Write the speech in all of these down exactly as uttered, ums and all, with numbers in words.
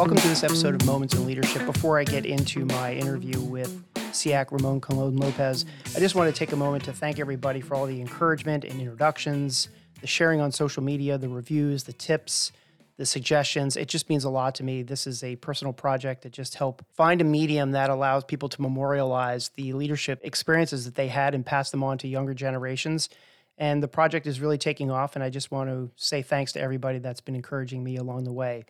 Welcome to this episode of Moments in Leadership. Before I get into my interview with SEAC Ramon Colon-Lopez, I just want to take a moment to thank everybody for all the encouragement and introductions, the sharing on social media, the reviews, the tips, the suggestions. It just means a lot to me. This is a personal project that just helps find a medium that allows people to memorialize the leadership experiences that they had and pass them on to younger generations. And the project is really taking off, and I just want to say thanks to everybody that's been encouraging me along the way.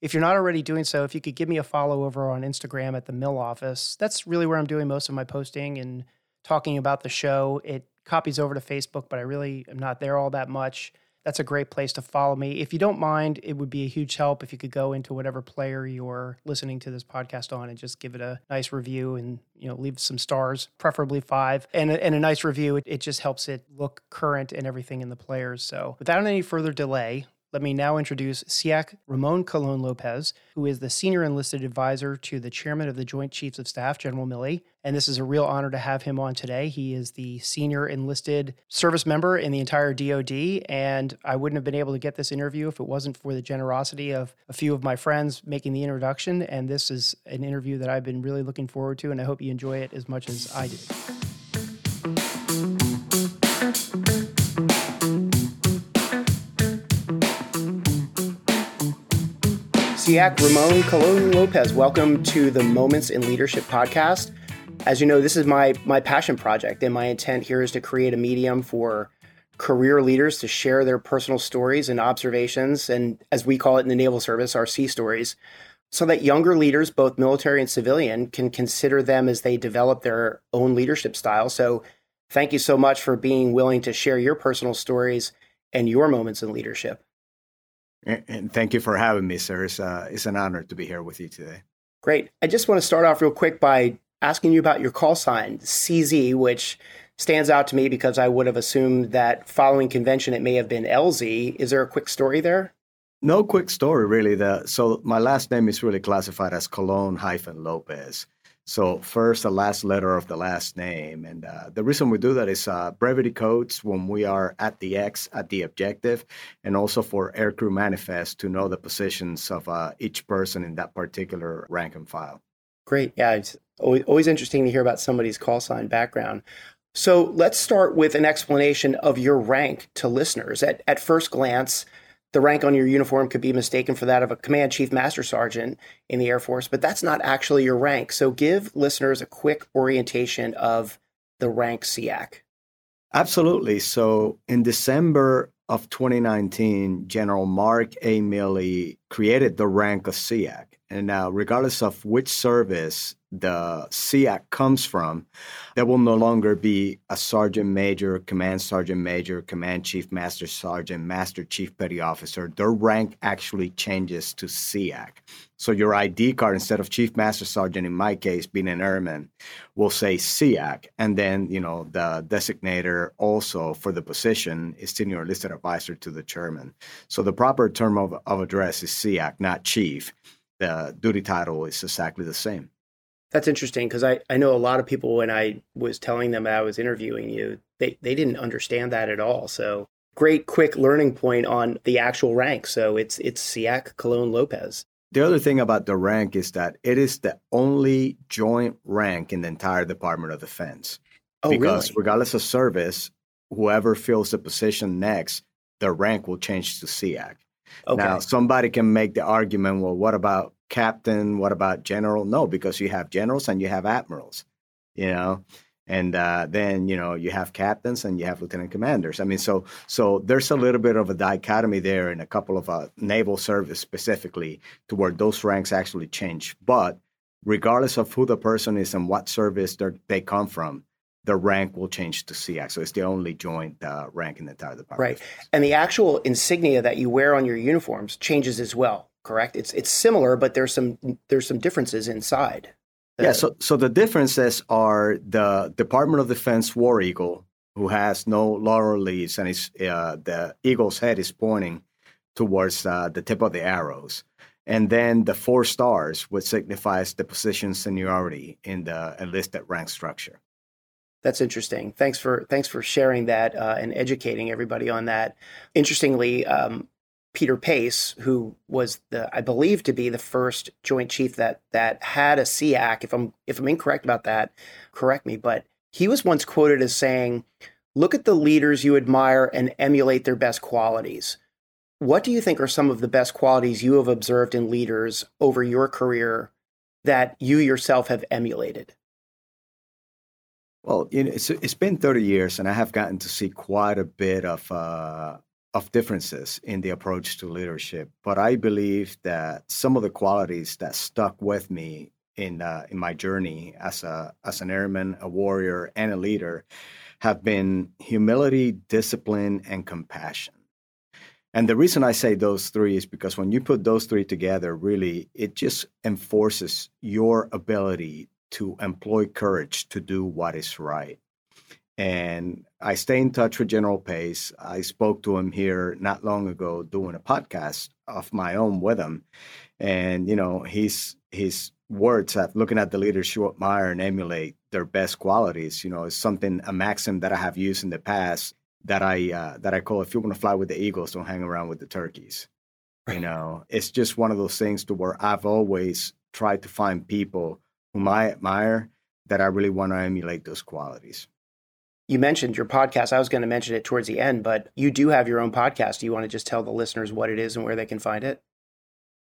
If you're not already doing so, if you could give me a follow over on Instagram at the Mill Office, that's really where I'm doing most of my posting and talking about the show. It copies over to Facebook, but I really am not there all that much. That's a great place to follow me. If you don't mind, it would be a huge help if you could go into whatever player you're listening to this podcast on and just give it a nice review and, you know, leave some stars, preferably five, and a, and a nice review. It, it just helps it look current and everything in the players. So without any further delay, let me now introduce SEAC Ramon Colon-Lopez, who is the Senior Enlisted Advisor to the Chairman of the Joint Chiefs of Staff, General Milley. And this is a real honor to have him on today. He is the Senior Enlisted Service Member in the entire D O D, and I wouldn't have been able to get this interview if it wasn't for the generosity of a few of my friends making the introduction. And this is an interview that I've been really looking forward to, and I hope you enjoy it as much as I did. SEAC Ramon Colon-Lopez, welcome to the Moments in Leadership podcast. As you know, this is my my passion project, and my intent here is to create a medium for career leaders to share their personal stories and observations, and as we call it in the Naval Service, our sea stories, so that younger leaders, both military and civilian, can consider them as they develop their own leadership style. So thank you so much for being willing to share your personal stories and your moments in leadership. And thank you for having me, sir. It's, uh, it's an honor to be here with you today. Great. I just want to start off real quick by asking you about your call sign, C Z, which stands out to me because I would have assumed that following convention, it may have been L Z. Is there a quick story there? No quick story, really. The, so my last name is really classified as Colon-Lopez. So first, the last letter of the last name. And uh, the reason we do that is uh, brevity codes when we are at the X, at the objective, and also for aircrew manifest to know the positions of uh, each person in that particular rank and file. Great. Yeah, it's always interesting to hear about somebody's call sign background. So let's start with an explanation of your rank to listeners. At, at first glance, the rank on your uniform could be mistaken for that of a Command Chief Master Sergeant in the Air Force, but that's not actually your rank. So give listeners a quick orientation of the rank SEAC. Absolutely. So in December of twenty nineteen, General Mark A. Milley created the rank of SEAC. And now, regardless of which service the SEAC comes from, there will no longer be a sergeant major, command sergeant major, command chief, master sergeant, master chief petty officer. Their rank actually changes to SEAC. So your I D card, instead of chief master sergeant, in my case, being an airman, will say SEAC. And then, you know, the designator also for the position is senior enlisted advisor to the chairman. So the proper term of, of address is SEAC, not chief. The duty title is exactly the same. That's interesting, because I, I know a lot of people, when I was telling them I was interviewing you, they, they didn't understand that at all. So great quick learning point on the actual rank. So it's it's SEAC Colon-Lopez. The other thing about the rank is that it is the only joint rank in the entire Department of Defense. Oh, because really? Regardless of service, whoever fills the position next, their rank will change to SEAC. Okay. Now, somebody can make the argument, well, what about captain? What about general? No, because you have generals and you have admirals, you know, and uh, then, you know, you have captains and you have lieutenant commanders. I mean, so so there's a little bit of a dichotomy there in a couple of uh, naval service specifically to where those ranks actually change. But regardless of who the person is and what service they come from, the rank will change to SEAC. So it's the only joint uh, rank in the entire department. Right. And the actual insignia that you wear on your uniforms changes as well, correct? It's it's similar, but there's some there's some differences inside. Uh, yeah, so, so the differences are the Department of Defense War Eagle, who has no laurel leaves, and it's, uh, the eagle's head is pointing towards uh, the tip of the arrows. And then the four stars, which signifies the position seniority in the enlisted rank structure. That's interesting. Thanks for thanks for sharing that uh, and educating everybody on that. Interestingly, um, Peter Pace, who was the, I believe to be the first Joint Chief that that had a S E A C. If I'm if I'm incorrect about that, correct me. But he was once quoted as saying, "Look at the leaders you admire and emulate their best qualities." What do you think are some of the best qualities you have observed in leaders over your career that you yourself have emulated? Well, you know, it's, it's been thirty years, and I have gotten to see quite a bit of uh, of differences in the approach to leadership. But I believe that some of the qualities that stuck with me in uh, in my journey as a as an airman, a warrior, and a leader have been humility, discipline, and compassion. And the reason I say those three is because when you put those three together, really, it just enforces your ability to employ courage to do what is right. And I stay in touch with General Pace. I spoke to him here not long ago doing a podcast of my own with him. And, you know, his, his words at looking at the leaders you admire and emulate their best qualities, you know, is something, a maxim that I have used in the past. That I uh, that I call, if you want to fly with the eagles, don't hang around with the turkeys. Right. You know, it's just one of those things to where I've always tried to find people whom I admire that I really want to emulate those qualities. You mentioned your podcast. I was going to mention it towards the end, but you do have your own podcast. Do you want to just tell the listeners what it is and where they can find it?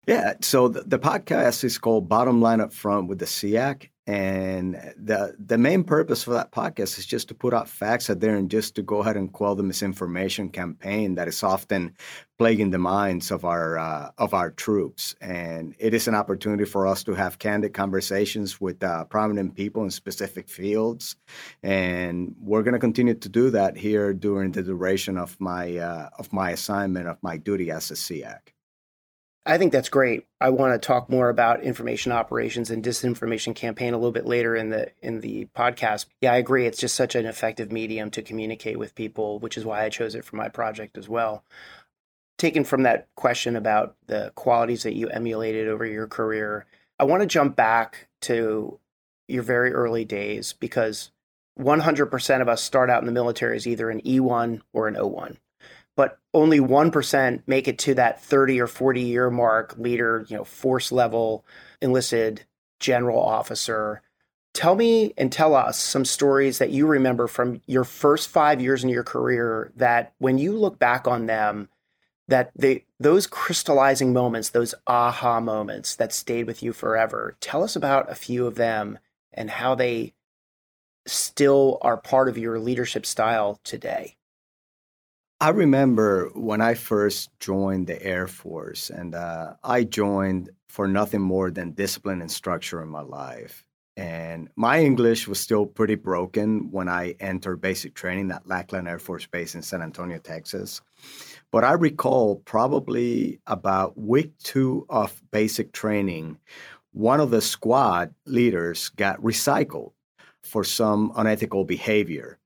Yeah. So the, the podcast is called Bottom Line Up Front with the S E A C. And the the main purpose for that podcast is just to put out facts out there and just to go ahead and quell the misinformation campaign that is often plaguing the minds of our uh, of our troops. And it is an opportunity for us to have candid conversations with uh, prominent people in specific fields. And we're going to continue to do that here during the duration of my uh, of my assignment, of my duty as a S E A C. I think that's great. I want to talk more about information operations and disinformation campaign a little bit later in the in the podcast. Yeah, I agree. It's just such an effective medium to communicate with people, which is why I chose it for my project as well. Taken from that question about the qualities that you emulated over your career, I want to jump back to your very early days, because one hundred percent of us start out in the military as either an E one or an O one. But only one percent make it to that thirty or forty year mark, leader, you know, force level, enlisted, general officer. Tell me and tell us some stories that you remember from your first five years in your career that when you look back on them, that they, those crystallizing moments, those aha moments that stayed with you forever. Tell us about a few of them and how they still are part of your leadership style today. I remember when I first joined the Air Force, and uh, I joined for nothing more than discipline and structure in my life. And my English was still pretty broken when I entered basic training at Lackland Air Force Base in San Antonio, Texas. But I recall probably about week two of basic training, one of the squad leaders got recycled for some unethical behavior.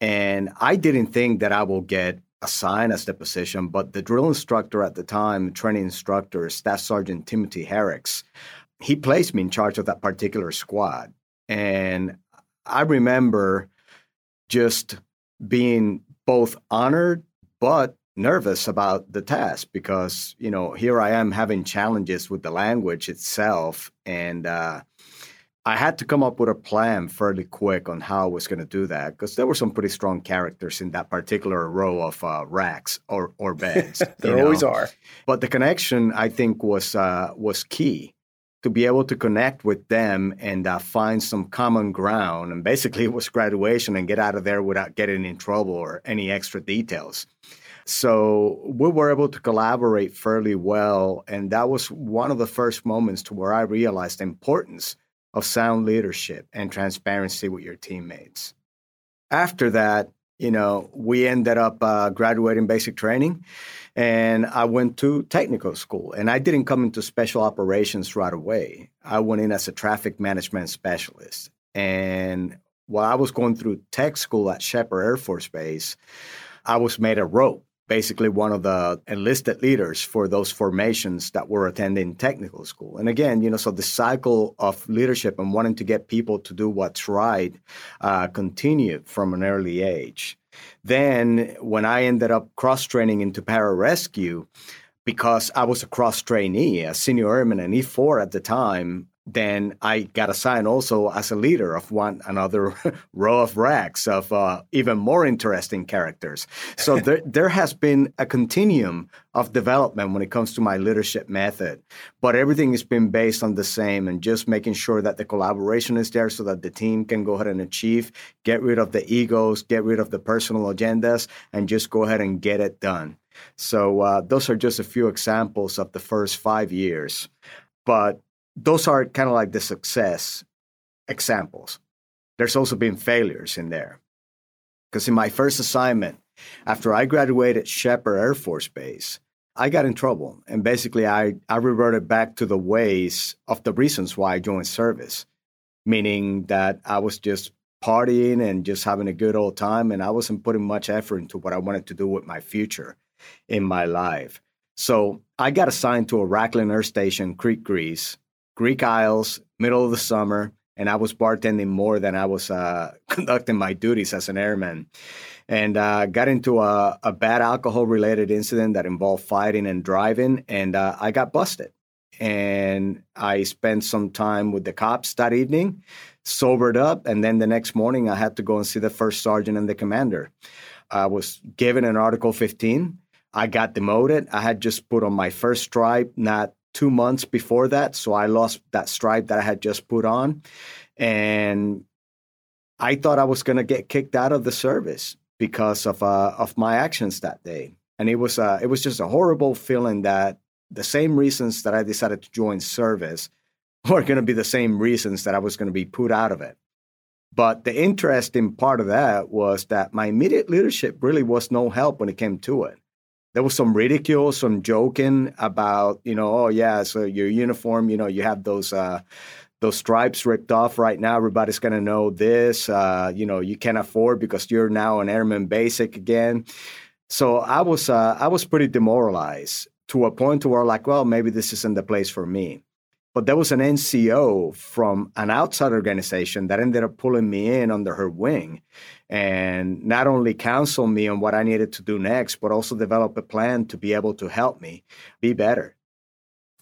And I didn't think that I will get assigned as the position, but the drill instructor at the time, training instructor, Staff Sergeant Timothy Herricks, he placed me in charge of that particular squad. And I remember just being both honored but nervous about the task because, you know, here I am having challenges with the language itself. And uh, I had to come up with a plan fairly quick on how I was going to do that because there were some pretty strong characters in that particular row of uh, racks or, or beds. There always are. But the connection, I think, was uh, was key to be able to connect with them and uh, find some common ground. And basically, it was graduation and get out of there without getting in trouble or any extra details. So we were able to collaborate fairly well. And that was one of the first moments to where I realized the importance of sound leadership and transparency with your teammates. After that, you know, we ended up uh, graduating basic training, and I went to technical school. And I didn't come into special operations right away. I went in as a traffic management specialist. And while I was going through tech school at Sheppard Air Force Base, I was made a rope, basically one of the enlisted leaders for those formations that were attending technical school. And again, you know, so the cycle of leadership and wanting to get people to do what's right uh, continued from an early age. Then when I ended up cross-training into pararescue, because I was a cross trainee, a senior airman and E four at the time, then I got assigned also as a leader of one another row of racks of uh, even more interesting characters. So there, there has been a continuum of development when it comes to my leadership method, but everything has been based on the same and just making sure that the collaboration is there so that the team can go ahead and achieve, get rid of the egos, get rid of the personal agendas, and just go ahead and get it done. So uh, those are just a few examples of the first five years, but those are kind of like the success examples. There's also been failures in there. Because in my first assignment, after I graduated Sheppard Air Force Base, I got in trouble. And basically, I, I reverted back to the ways of the reasons why I joined service, meaning that I was just partying and just having a good old time, and I wasn't putting much effort into what I wanted to do with my future in my life. So I got assigned to Iraklion Air Station, Crete, Greece, Greek Isles, middle of the summer, and I was bartending more than I was uh, conducting my duties as an airman. And uh, got into a, a bad alcohol-related incident that involved fighting and driving, and uh, I got busted. And I spent some time with the cops that evening, sobered up, and then the next morning I had to go and see the first sergeant and the commander. I was given an Article fifteen. I got demoted. I had just put on my first stripe, not two months before that. So I lost that stripe that I had just put on. And I thought I was going to get kicked out of the service because of uh, of my actions that day. And it was uh, it was just a horrible feeling that the same reasons that I decided to join service were going to be the same reasons that I was going to be put out of it. But the interesting part of that was that my immediate leadership really was no help when it came to it. There was some ridicule, some joking about, you know, oh, yeah, so your uniform, you know, you have those uh, those stripes ripped off right now. Everybody's going to know this. Uh, you know, you can't afford because you're now an airman basic again. So I was uh, I was pretty demoralized to a point to where like, well, maybe this isn't the place for me. But there was an N C O from an outside organization that ended up pulling me in under her wing. And not only counsel me on what I needed to do next, but also develop a plan to be able to help me be better.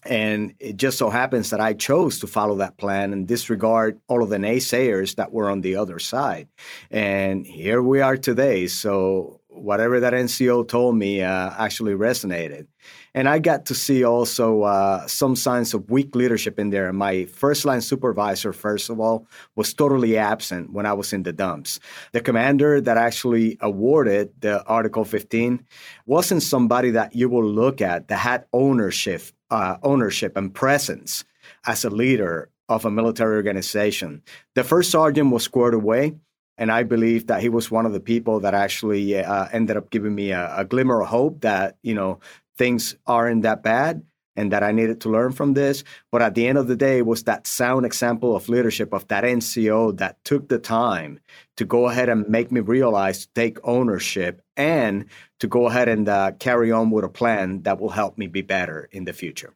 And it just so happens that I chose to follow that plan and disregard all of the naysayers that were on the other side. And here we are today. So whatever that N C O told me uh, actually resonated. And I got to see also uh, some signs of weak leadership in there. My first-line supervisor, first of all, was totally absent when I was in the dumps. The commander that actually awarded the Article fifteen wasn't somebody that you will look at that had ownership, uh, ownership and presence as a leader of a military organization. The first sergeant was squared away. And I believe that he was one of the people that actually uh, ended up giving me a, a glimmer of hope that, you know, things aren't that bad and that I needed to learn from this. But at the end of the day, it was that sound example of leadership of that N C O that took the time to go ahead and make me realize, take ownership, and to go ahead and uh, carry on with a plan that will help me be better in the future.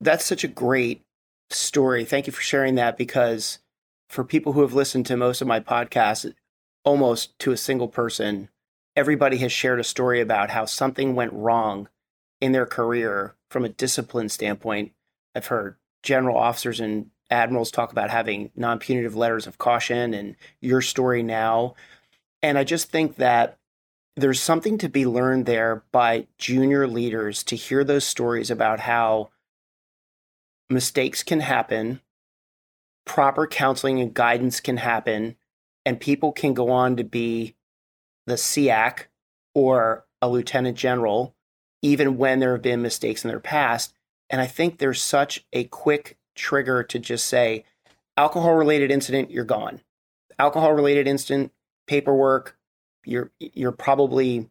That's such a great story. Thank you for sharing that, because for people who have listened to most of my podcasts, almost to a single person, everybody has shared a story about how something went wrong in their career from a discipline standpoint. I've heard general officers and admirals talk about having non-punitive letters of caution, and your story now. And I just think that there's something to be learned there by junior leaders to hear those stories about how mistakes can happen. Proper counseling and guidance can happen, and people can go on to be the S I A C or a lieutenant general, even when there have been mistakes in their past. And I think there's such a quick trigger to just say, alcohol-related incident, you're gone. Alcohol-related incident, paperwork, you're you're probably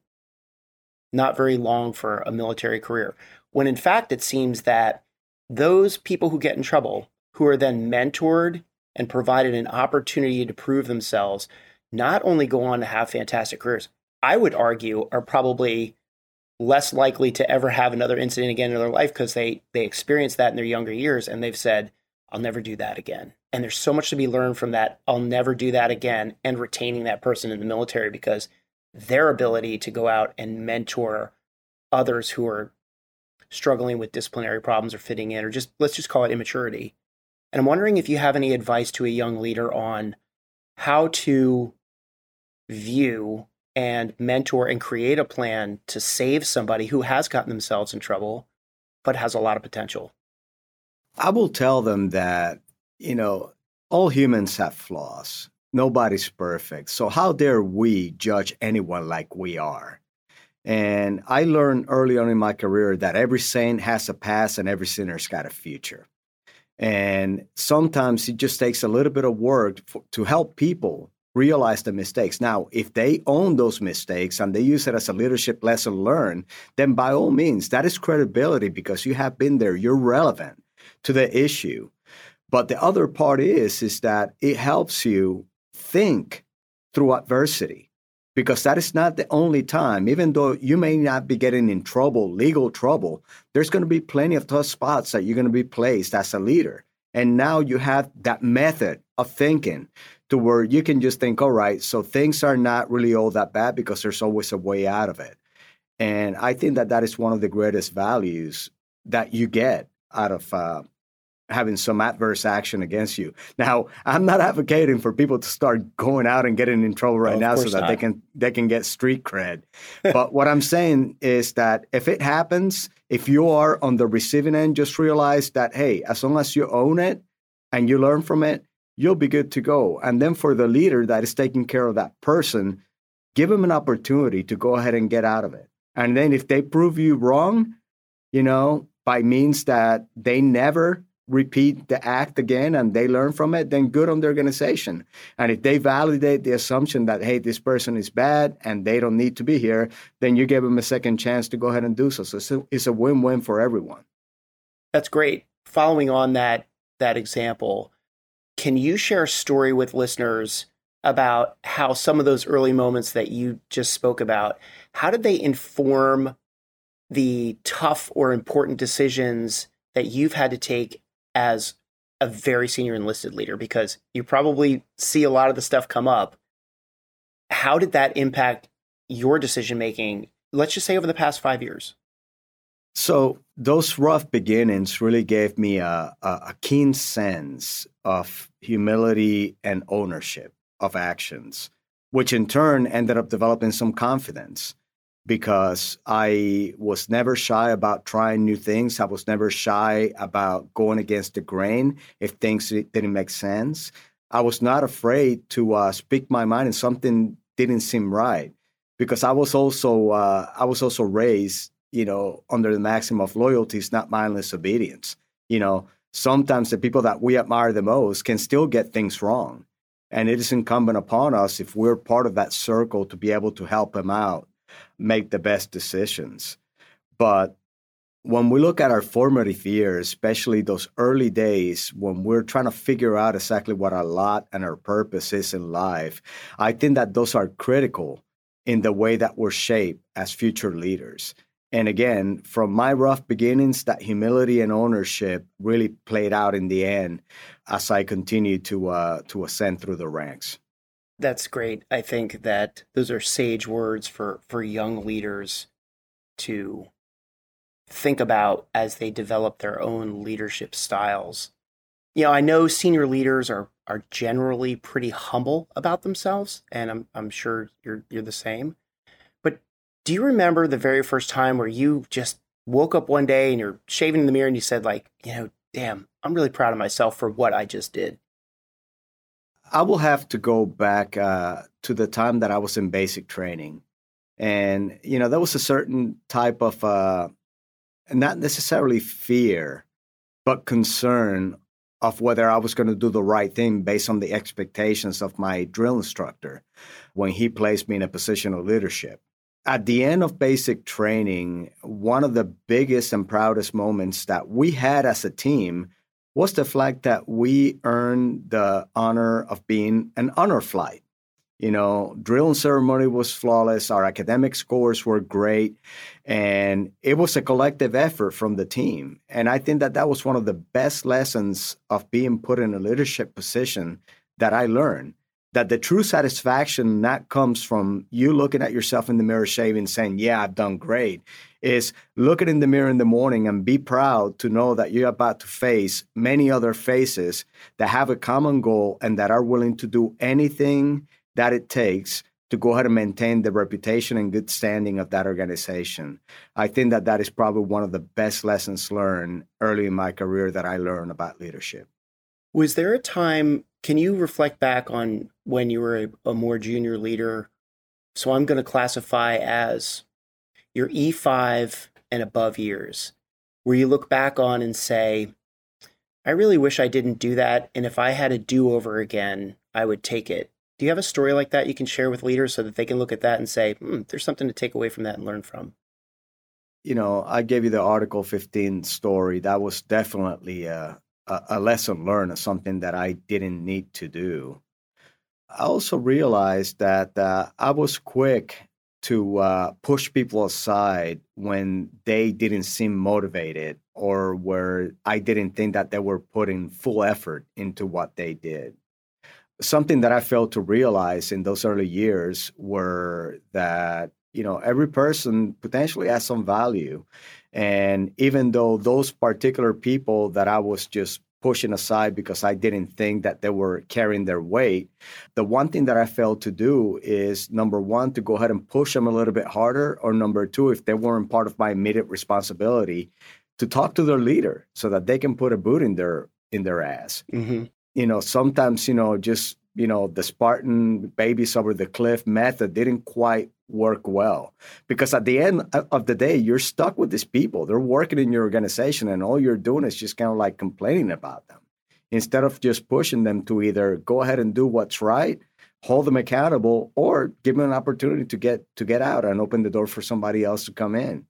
not very long for a military career. When in fact, it seems that those people who get in trouble, who are then mentored and provided an opportunity to prove themselves, not only go on to have fantastic careers, I would argue are probably less likely to ever have another incident again in their life, because they, they experienced that in their younger years and they've said, I'll never do that again. And there's so much to be learned from that, I'll never do that again, and retaining that person in the military because their ability to go out and mentor others who are struggling with disciplinary problems or fitting in, or just, let's just call it immaturity. And I'm wondering if you have any advice to a young leader on how to view and mentor and create a plan to save somebody who has gotten themselves in trouble, but has a lot of potential. I will tell them that, you know, all humans have flaws. Nobody's perfect. So how dare we judge anyone like we are? And I learned early on in my career that every saint has a past and every sinner's got a future. And sometimes it just takes a little bit of work for, to help people realize the mistakes. Now, if they own those mistakes and they use it as a leadership lesson learned, then by all means, that is credibility because you have been there. You're relevant to the issue. But the other part is, is that it helps you think through adversity because that is not the only time. Even though you may not be getting in trouble, legal trouble, there's going to be plenty of tough spots that you're going to be placed as a leader. And now you have that method of thinking to where you can just think, all right, so things are not really all that bad because there's always a way out of it. And I think that that is one of the greatest values that you get out of uh, having some adverse action against you. Now, I'm not advocating for people to start going out and getting in trouble right now so that they can they can get street cred. But what I'm saying is that if it happens, if you are on the receiving end, just realize that, hey, as long as you own it and you learn from it, you'll be good to go. And then for the leader that is taking care of that person, give them an opportunity to go ahead and get out of it. And then if they prove you wrong, you know, by means that they never repeat the act again and they learn from it, then good on the organization. And if they validate the assumption that, hey, this person is bad and they don't need to be here, then you give them a second chance to go ahead and do so. So it's a win-win for everyone. That's great. Following on that that example, can you share a story with listeners about how some of those early moments that you just spoke about, how did they inform the tough or important decisions that you've had to take as a very senior enlisted leader? Because you probably see a lot of the stuff come up. How did that impact your decision-making, let's just say over the past five years? So those rough beginnings really gave me a, a, a keen sense of humility and ownership of actions, which in turn ended up developing some confidence. Because I was never shy about trying new things. I was never shy about going against the grain if things didn't make sense. I was not afraid to uh, speak my mind if something didn't seem right. Because I was also uh, I was also raised, you know, under the maxim of loyalty is not mindless obedience. You know, sometimes the people that we admire the most can still get things wrong, and it is incumbent upon us if we're part of that circle to be able to help them out. Make the best decisions. But when we look at our formative years, especially those early days when we're trying to figure out exactly what our lot and our purpose is in life, I think that those are critical in the way that we're shaped as future leaders. And again, from my rough beginnings, that humility and ownership really played out in the end as I continued to uh, to ascend through the ranks. That's great. I think that those are sage words for, for young leaders to think about as they develop their own leadership styles. You know, I know senior leaders are are generally pretty humble about themselves, and I'm I'm sure you're you're the same. But do you remember the very first time where you just woke up one day and you're shaving in the mirror and you said, like, you know, damn, I'm really proud of myself for what I just did? I will have to go back uh, to the time that I was in basic training. And, you know, there was a certain type of, uh, not necessarily fear, but concern of whether I was going to do the right thing based on the expectations of my drill instructor when he placed me in a position of leadership. At the end of basic training, one of the biggest and proudest moments that we had as a team was the fact that we earned the honor of being an honor flight. You know, drill and ceremony was flawless. Our academic scores were great. And it was a collective effort from the team. And I think that that was one of the best lessons of being put in a leadership position that I learned, that the true satisfaction not comes from you looking at yourself in the mirror shaving saying, yeah, I've done great. is look it in the mirror in the morning and be proud to know that you're about to face many other faces that have a common goal and that are willing to do anything that it takes to go ahead and maintain the reputation and good standing of that organization. I think that that is probably one of the best lessons learned early in my career that I learned about leadership. Was there a time, can you reflect back on when you were a, a more junior leader? So I'm going to classify as your E five and above years, where you look back on and say, I really wish I didn't do that. And if I had a do-over again, I would take it. Do you have a story like that you can share with leaders so that they can look at that and say, hmm, there's something to take away from that and learn from? You know, I gave you the Article fifteen story. That was definitely a, a, a lesson learned, or something that I didn't need to do. I also realized that uh, I was quick to uh, push people aside when they didn't seem motivated or where I didn't think that they were putting full effort into what they did. Something that I failed to realize in those early years were that, you know, every person potentially has some value. And even though those particular people that I was just pushing aside because I didn't think that they were carrying their weight, the one thing that I failed to do is, number one, to go ahead and push them a little bit harder, or number two, if they weren't part of my immediate responsibility, to talk to their leader so that they can put a boot in their in their ass. Mm-hmm. You know, sometimes, you know, just, you know, the Spartan babies over the cliff method didn't quite work well, because at the end of the day, you're stuck with these people. They're working in your organization and all you're doing is just kind of like complaining about them instead of just pushing them to either go ahead and do what's right, hold them accountable, or give them an opportunity to get to get out and open the door for somebody else to come in.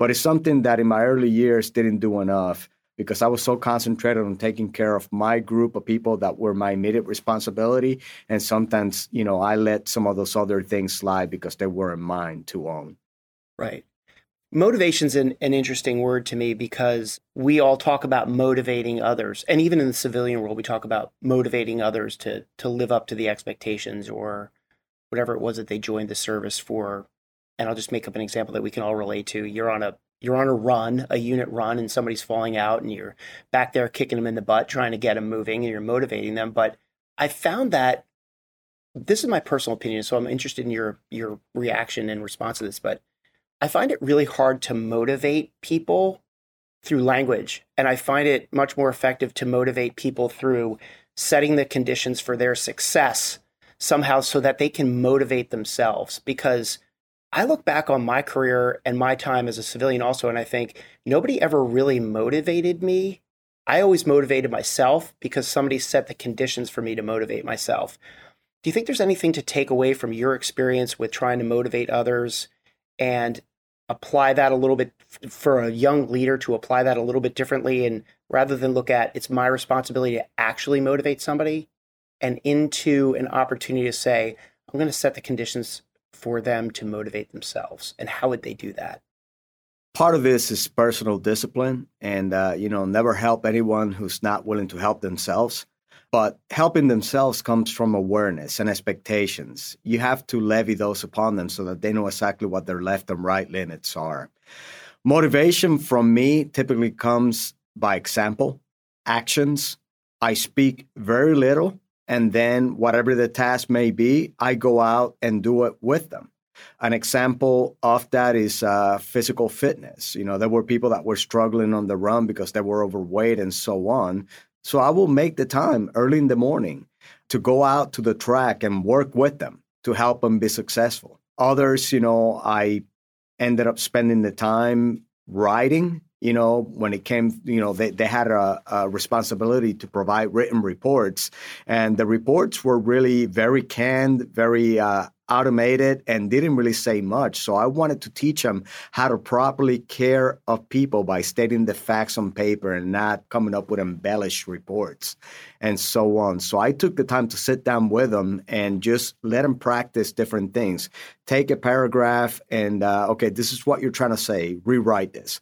But it's something that in my early years didn't do enough, because I was so concentrated on taking care of my group of people that were my immediate responsibility. And sometimes, you know, I let some of those other things slide because they weren't mine to own. Right. Motivation's an, an interesting word to me, because we all talk about motivating others. And even in the civilian world, we talk about motivating others to to live up to the expectations or whatever it was that they joined the service for. And I'll just make up an example that we can all relate to. You're on a You're on a run, a unit run, and somebody's falling out and you're back there kicking them in the butt, trying to get them moving, and you're motivating them. But I found that, this is my personal opinion, so I'm interested in your your reaction and response to this, but I find it really hard to motivate people through language. And I find it much more effective to motivate people through setting the conditions for their success somehow so that they can motivate themselves. Because I look back on my career and my time as a civilian also, and I think nobody ever really motivated me. I always motivated myself because somebody set the conditions for me to motivate myself. Do you think there's anything to take away from your experience with trying to motivate others and apply that a little bit for a young leader to apply that a little bit differently, and rather than look at it's my responsibility to actually motivate somebody, and into an opportunity to say, I'm going to set the conditions for them to motivate themselves? And how would they do that? Part of this is personal discipline, and, uh, you know, never help anyone who's not willing to help themselves. But helping themselves comes from awareness and expectations. You have to levy those upon them so that they know exactly what their left and right limits are. Motivation from me typically comes by example, actions. I speak very little. And then whatever the task may be, I go out and do it with them. An example of that is uh, physical fitness. You know, there were people that were struggling on the run because they were overweight and so on. So I will make the time early in the morning to go out to the track and work with them to help them be successful. Others, you know, I ended up spending the time riding. You know, when it came, you know, they, they had a, a responsibility to provide written reports, and the reports were really very canned, very uh, automated, and didn't really say much. So I wanted to teach them how to properly care of people by stating the facts on paper and not coming up with embellished reports and so on. So I took the time to sit down with them and just let them practice different things. Take a paragraph and, uh, okay, this is what you're trying to say. Rewrite this.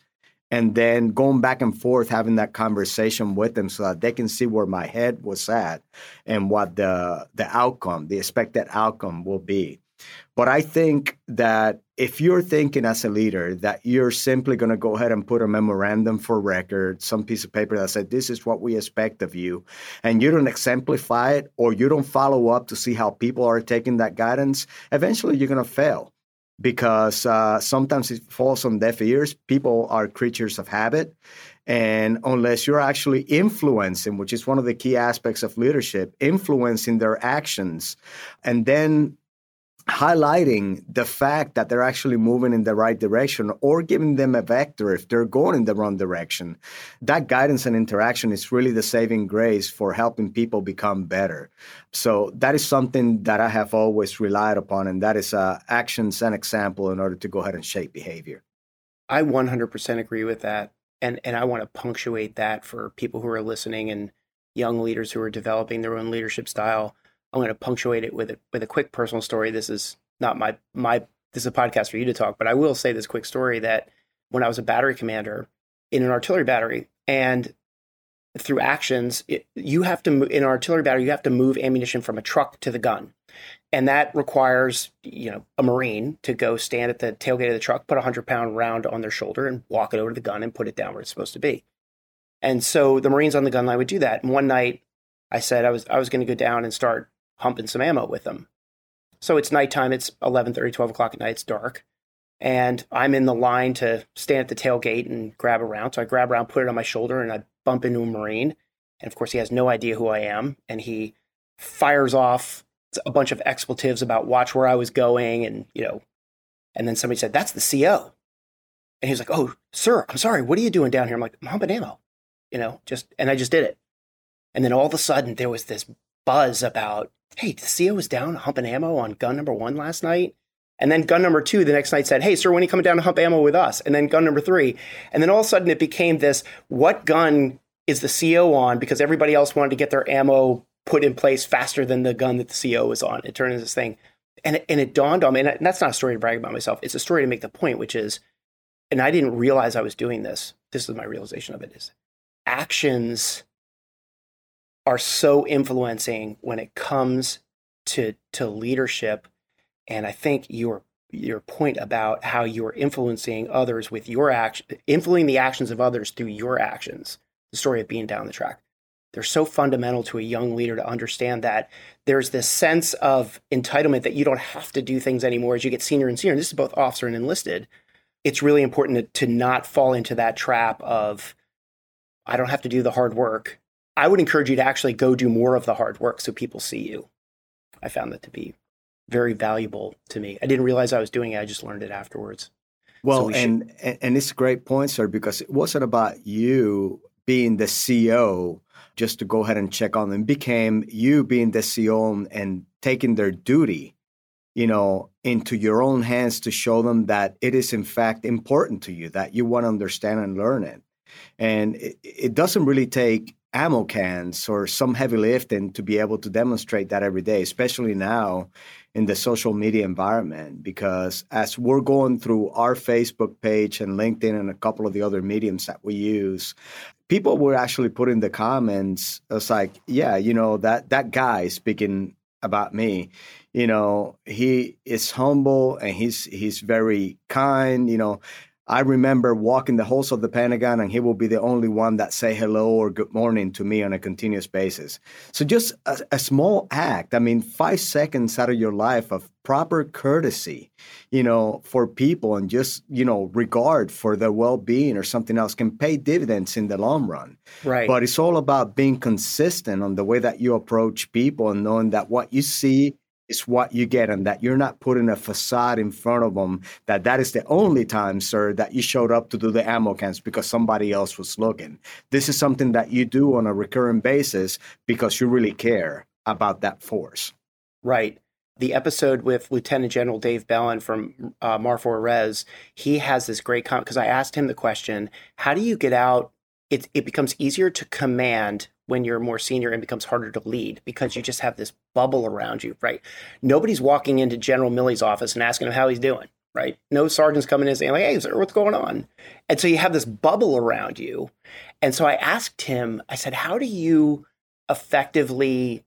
And then going back and forth, having that conversation with them so that they can see where my head was at and what the the outcome, the expected outcome will be. But I think that if you're thinking as a leader that you're simply going to go ahead and put a memorandum for record, some piece of paper that said, this is what we expect of you, and you don't exemplify it or you don't follow up to see how people are taking that guidance, eventually you're going to fail. Because uh, sometimes it falls on deaf ears. People are creatures of habit. And unless you're actually influencing, which is one of the key aspects of leadership, influencing their actions, and then highlighting the fact that they're actually moving in the right direction or giving them a vector if they're going in the wrong direction, that guidance and interaction is really the saving grace for helping people become better. So that is something that I have always relied upon, and that is uh, actions and example in order to go ahead and shape behavior. I one hundred percent agree with that. And, and I want to punctuate that for people who are listening and young leaders who are developing their own leadership style. I'm going to punctuate it with a, with a quick personal story. This is not my, my, this is a podcast for you to talk, but I will say this quick story that when I was a battery commander in an artillery battery, and through actions, it, you have to, in an artillery battery, you have to move ammunition from a truck to the gun. And that requires, you know, a Marine to go stand at the tailgate of the truck, put a hundred pound round on their shoulder and walk it over to the gun and put it down where it's supposed to be. And so the Marines on the gun line would do that. And one night I said, I was, I was going to go down and start humping some ammo with them. So it's nighttime, it's eleven thirty, twelve o'clock at night, it's dark. And I'm in the line to stand at the tailgate and grab a round. So I grab a round, put it on my shoulder, and I bump into a Marine. And of course, he has no idea who I am. And he fires off a bunch of expletives about watch where I was going. And, you know, and then somebody said, that's the C O. And he was like, oh, sir, I'm sorry, what are you doing down here? I'm like, I'm humping ammo, you know, just, and I just did it. And then all of a sudden there was this buzz about, hey, the C O was down humping ammo on gun number one last night. And then gun number two the next night said, hey, sir, when are you coming down to hump ammo with us? And then gun number three. And then all of a sudden it became this, what gun is the C O on? Because everybody else wanted to get their ammo put in place faster than the gun that the C O was on. It turned into this thing. And, and it dawned on me, and that's not a story to brag about myself. It's a story to make the point, which is, and I didn't realize I was doing this. This is my realization of it, is actions are so influencing when it comes to to leadership. And I think your your point about how you're influencing others with your action, influencing the actions of others through your actions, the story of being down the track, they're so fundamental to a young leader to understand that there's this sense of entitlement that you don't have to do things anymore as you get senior and senior. This is both officer and enlisted. It's really important to, to not fall into that trap of, I don't have to do the hard work. I would encourage you to actually go do more of the hard work so people see you. I found that to be very valuable to me. I didn't realize I was doing it. I just learned it afterwards. Well, so we and, should... and it's a great point, sir, because it wasn't about you being the C O just to go ahead and check on them. It became you being the C O and taking their duty, you know, into your own hands to show them that it is, in fact, important to you, that you want to understand and learn it. And it, it doesn't really take ammo cans or some heavy lifting to be able to demonstrate that every day, especially now in the social media environment, because as we're going through our Facebook page and LinkedIn and a couple of the other mediums that we use, people were actually putting the comments. It's like, yeah, you know, that that guy speaking about me, you know, he is humble and he's he's very kind, you know. I remember walking the halls of the Pentagon, and he will be the only one that say hello or good morning to me on a continuous basis. So just a, a small act, I mean, five seconds out of your life of proper courtesy, you know, for people and just, you know, regard for their well-being or something else can pay dividends in the long run. Right. But it's all about being consistent on the way that you approach people and knowing that what you see it's what you get, and that you're not putting a facade in front of them, that that is the only time, sir, that you showed up to do the ammo cans because somebody else was looking. This is something that you do on a recurring basis because you really care about that force. Right. The episode with Lieutenant General Dave Bellon from uh, MARFORRES, he has this great comment because I asked him the question, how do you get out? It, it becomes easier to command when you're more senior and becomes harder to lead because you just have this bubble around you, right? Nobody's walking into General Milley's office and asking him how he's doing, right? No sergeant's coming in saying like, hey, sir, what's going on? And so you have this bubble around you. And so I asked him, I said, how do you effectively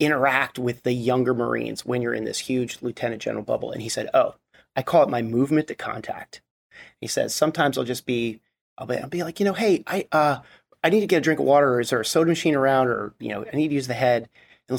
interact with the younger Marines when you're in this huge Lieutenant General bubble? And he said, oh, I call it my movement to contact. He says, sometimes I'll just be, I'll be, I'll be like, you know, hey, I, uh, I need to get a drink of water, or is there a soda machine around, or, you know, I need to use the head. And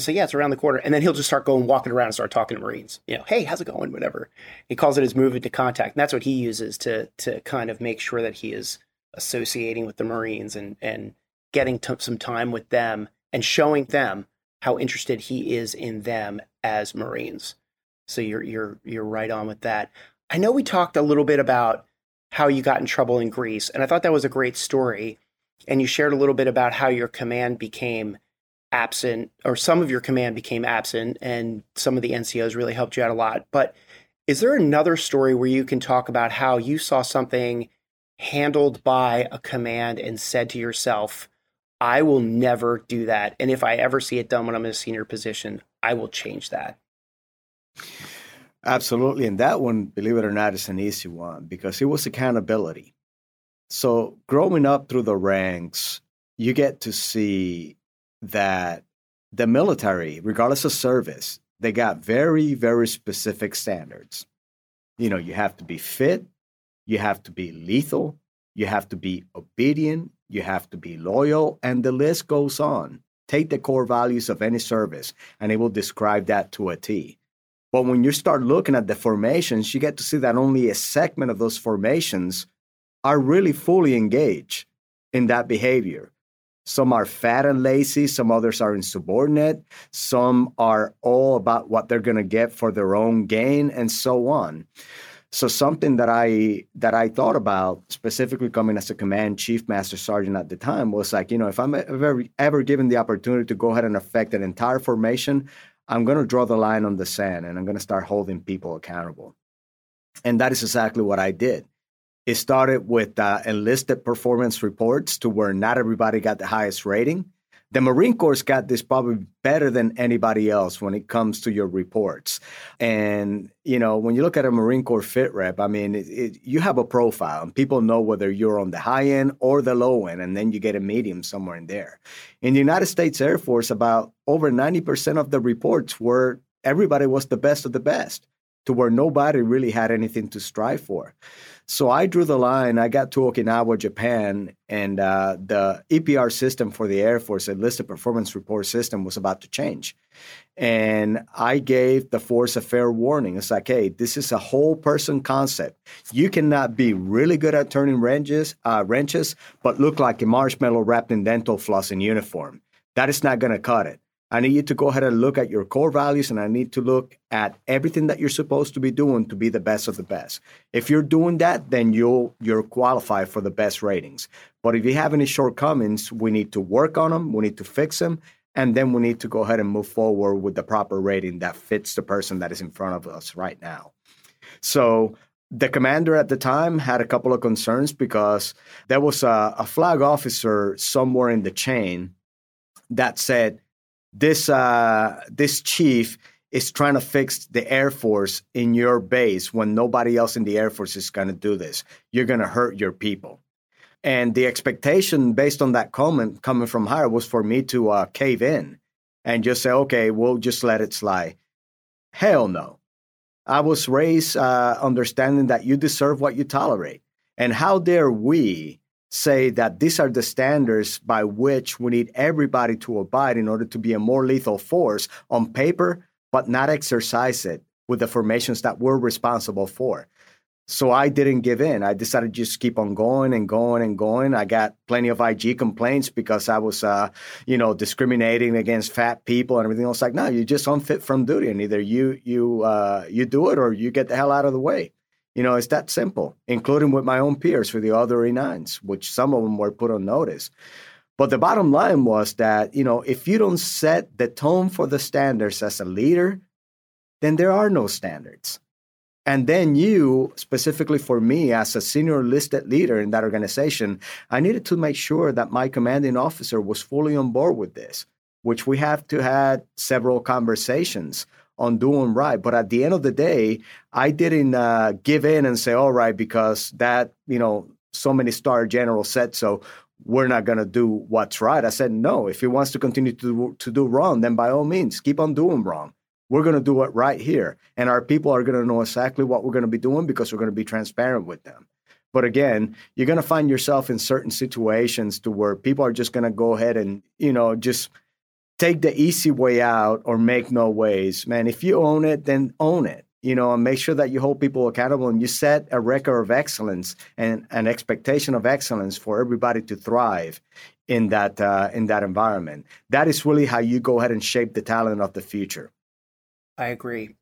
he'll say, yeah, it's around the corner. And then he'll just start going, walking around and start talking to Marines. You know, hey, how's it going? Whatever. He calls it his movement to contact. And that's what he uses to to kind of make sure that he is associating with the Marines and, and getting t- some time with them and showing them how interested he is in them as Marines. So you're you're you're right on with that. I know we talked a little bit about how you got in trouble in Greece, and I thought that was a great story. And you shared a little bit about how your command became absent, or some of your command became absent, and some of the N C Os really helped you out a lot. But is there another story where you can talk about how you saw something handled by a command and said to yourself, I will never do that. And if I ever see it done when I'm in a senior position, I will change that? Absolutely. And that one, believe it or not, is an easy one because it was accountability. So growing up through the ranks, you get to see that the military, regardless of service, they got very, very specific standards. You know, you have to be fit, you have to be lethal, you have to be obedient, you have to be loyal, and the list goes on. Take the core values of any service, and it will describe that to a T. But when you start looking at the formations, you get to see that only a segment of those formations are really fully engaged in that behavior. Some are fat and lazy, some others are insubordinate, some are all about what they're going to get for their own gain, and so on. So something that I that I thought about, specifically coming as a command chief master sergeant at the time, was like, you know, if I'm ever, ever given the opportunity to go ahead and affect an entire formation, I'm going to draw the line on the sand, and I'm going to start holding people accountable. And that is exactly what I did. It started with uh, enlisted performance reports to where not everybody got the highest rating. The Marine Corps got this probably better than anybody else when it comes to your reports. And, you know, when you look at a Marine Corps fit rep, I mean, it, it, you have a profile and people know whether you're on the high end or the low end, and then you get a medium somewhere in there. In the United States Air Force, about over ninety percent of the reports were everybody was the best of the best, to where nobody really had anything to strive for. So I drew the line. I got to Okinawa, Japan, and uh, the E P R system for the Air Force, enlisted performance report system, was about to change. And I gave the force a fair warning. It's like, hey, this is a whole person concept. You cannot be really good at turning wrenches, uh, wrenches, but look like a marshmallow wrapped in dental floss in uniform. That is not going to cut it. I need you to go ahead and look at your core values, and I need to look at everything that you're supposed to be doing to be the best of the best. If you're doing that, then you'll, you're qualified for the best ratings. But if you have any shortcomings, we need to work on them, we need to fix them, and then we need to go ahead and move forward with the proper rating that fits the person that is in front of us right now. So the commander at the time had a couple of concerns because there was a, a flag officer somewhere in the chain that said, This uh, this chief is trying to fix the Air Force in your base when nobody else in the Air Force is going to do this. You're going to hurt your people. And the expectation based on that comment coming from higher was for me to uh, cave in and just say, okay, we'll just let it slide. Hell no. I was raised uh, understanding that you deserve what you tolerate. And how dare we say that these are the standards by which we need everybody to abide in order to be a more lethal force on paper, but not exercise it with the formations that we're responsible for. So I didn't give in. I decided to just keep on going and going and going. I got plenty of I G complaints because I was, uh, you know, discriminating against fat people and everything else. Like, no, you're just unfit from duty, and either you you uh, you do it or you get the hell out of the way. You know, it's that simple, including with my own peers for the other E nines, which some of them were put on notice. But the bottom line was that, you know, if you don't set the tone for the standards as a leader, then there are no standards. And then you, specifically for me, as a senior enlisted leader in that organization, I needed to make sure that my commanding officer was fully on board with this, which we have to have several conversations on doing right. But at the end of the day, I didn't uh, give in and say, all right, because that, you know, so many star generals said so, we're not going to do what's right. I said, no, if he wants to continue to, to do wrong, then by all means, keep on doing wrong. We're going to do it right here. And our people are going to know exactly what we're going to be doing because we're going to be transparent with them. But again, you're going to find yourself in certain situations to where people are just going to go ahead and, you know, just take the easy way out or make no ways. Man, if you own it, then own it, you know, and make sure that you hold people accountable and you set a record of excellence and an expectation of excellence for everybody to thrive in that uh, in that environment. That is really how you go ahead and shape the talent of the future. I agree.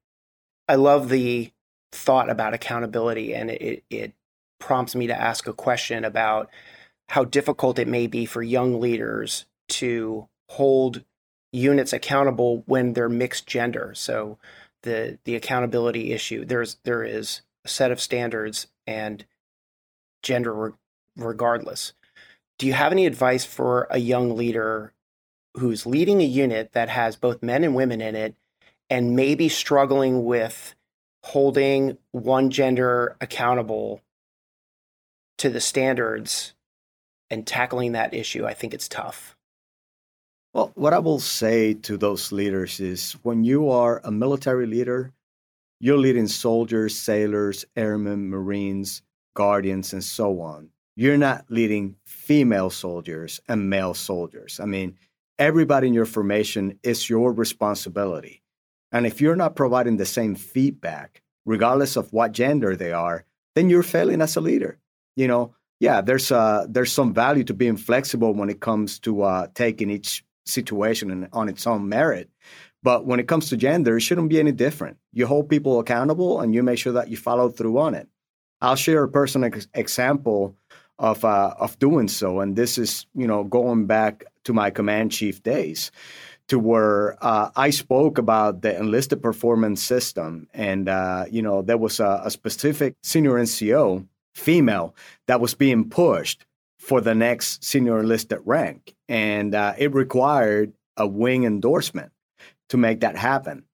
I love the thought about accountability, and it, it prompts me to ask a question about how difficult it may be for young leaders to hold units accountable when they're mixed gender. So the the accountability issue, there's there is a set of standards and gender re- regardless. Do you have any advice for a young leader who's leading a unit that has both men and women in it, and maybe struggling with holding one gender accountable to the standards and tackling that issue? I think it's tough. Well, what I will say to those leaders is when you are a military leader, you're leading soldiers, sailors, airmen, Marines, guardians, and so on. You're not leading female soldiers and male soldiers. I mean, everybody in your formation is your responsibility. And if you're not providing the same feedback, regardless of what gender they are, then you're failing as a leader. You know, yeah, there's uh, there's some value to being flexible when it comes to uh, taking each situation and on its own merit. But when it comes to gender, it shouldn't be any different. You hold people accountable and you make sure that you follow through on it. I'll share a personal ex- example of uh, of doing so. And this is, you know, going back to my command chief days, to where uh, I spoke about the enlisted performance system. And, uh, you know, there was a, a specific senior N C O, female, that was being pushed for the next senior enlisted rank. And uh, it required a wing endorsement to make that happen.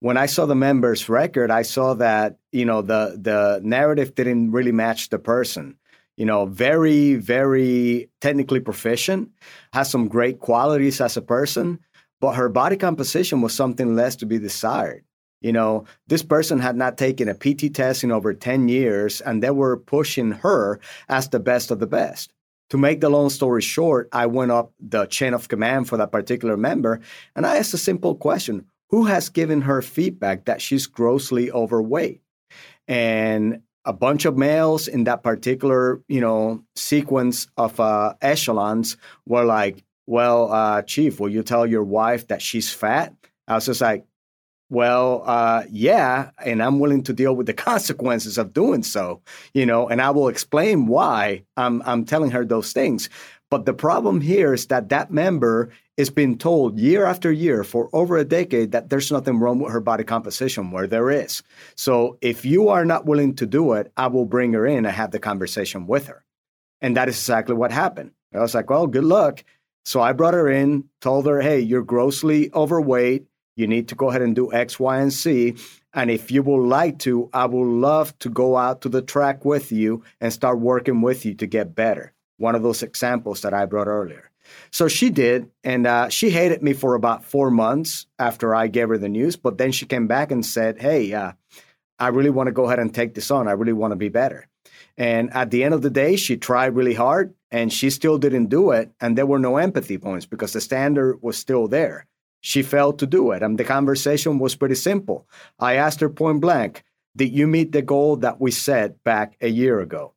When I saw the member's record, I saw that, you know, the the narrative didn't really match the person. You know, very, very technically proficient, has some great qualities as a person, but her body composition was something less to be desired. You know, this person had not taken a P T test in over ten years, and they were pushing her as the best of the best. To make the long story short, I went up the chain of command for that particular member, and I asked a simple question: who has given her feedback that she's grossly overweight? And a bunch of males in that particular, you know, sequence of uh, echelons were like, well, uh, Chief, will you tell your wife that she's fat? I was just like, well, uh, yeah, and I'm willing to deal with the consequences of doing so, you know, and I will explain why I'm, I'm telling her those things. But the problem here is that that member is being told year after year for over a decade that there's nothing wrong with her body composition, where there is. So if you are not willing to do it, I will bring her in and have the conversation with her. And that is exactly what happened. I was like, well, good luck. So I brought her in, told her, hey, you're grossly overweight. You need to go ahead and do X, Y, and Z. And if you would like to, I would love to go out to the track with you and start working with you to get better. One of those examples that I brought earlier. So she did, and uh, she hated me for about four months after I gave her the news. But then she came back and said, hey, uh, I really want to go ahead and take this on. I really want to be better. And at the end of the day, she tried really hard and she still didn't do it. And there were no empathy points because the standard was still there. She failed to do it. And the conversation was pretty simple. I asked her point blank, did you meet the goal that we set back a year ago?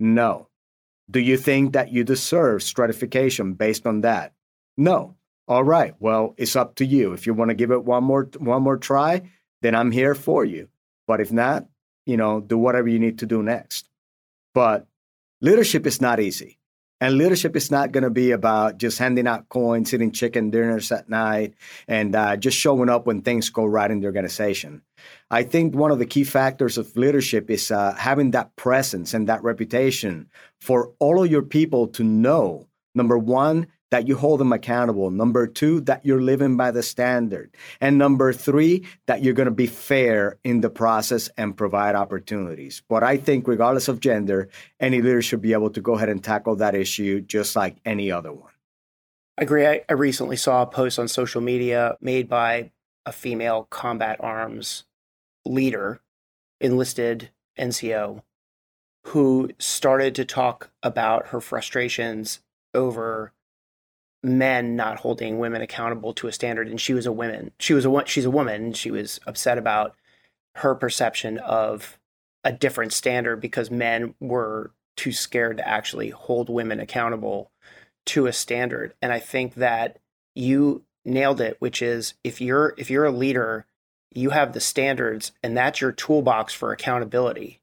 No. Do you think that you deserve stratification based on that? No. All right. Well, it's up to you. If you want to give it one more, one more try, then I'm here for you. But if not, you know, do whatever you need to do next. But leadership is not easy. And leadership is not going to be about just handing out coins, sitting chicken dinners at night, and uh, just showing up when things go right in the organization. I think one of the key factors of leadership is uh, having that presence and that reputation for all of your people to know, number one, that you hold them accountable. Number two, that you're living by the standard. And number three, that you're going to be fair in the process and provide opportunities. But I think regardless of gender, any leader should be able to go ahead and tackle that issue just like any other one. I agree. I, I recently saw a post on social media made by a female combat arms leader, enlisted N C O, who started to talk about her frustrations over men not holding women accountable to a standard. And she was a woman. She was a she's a woman. She was upset about her perception of a different standard because men were too scared to actually hold women accountable to a standard. And I think that you nailed it, which is if you're if you're a leader, you have the standards, and that's your toolbox for accountability.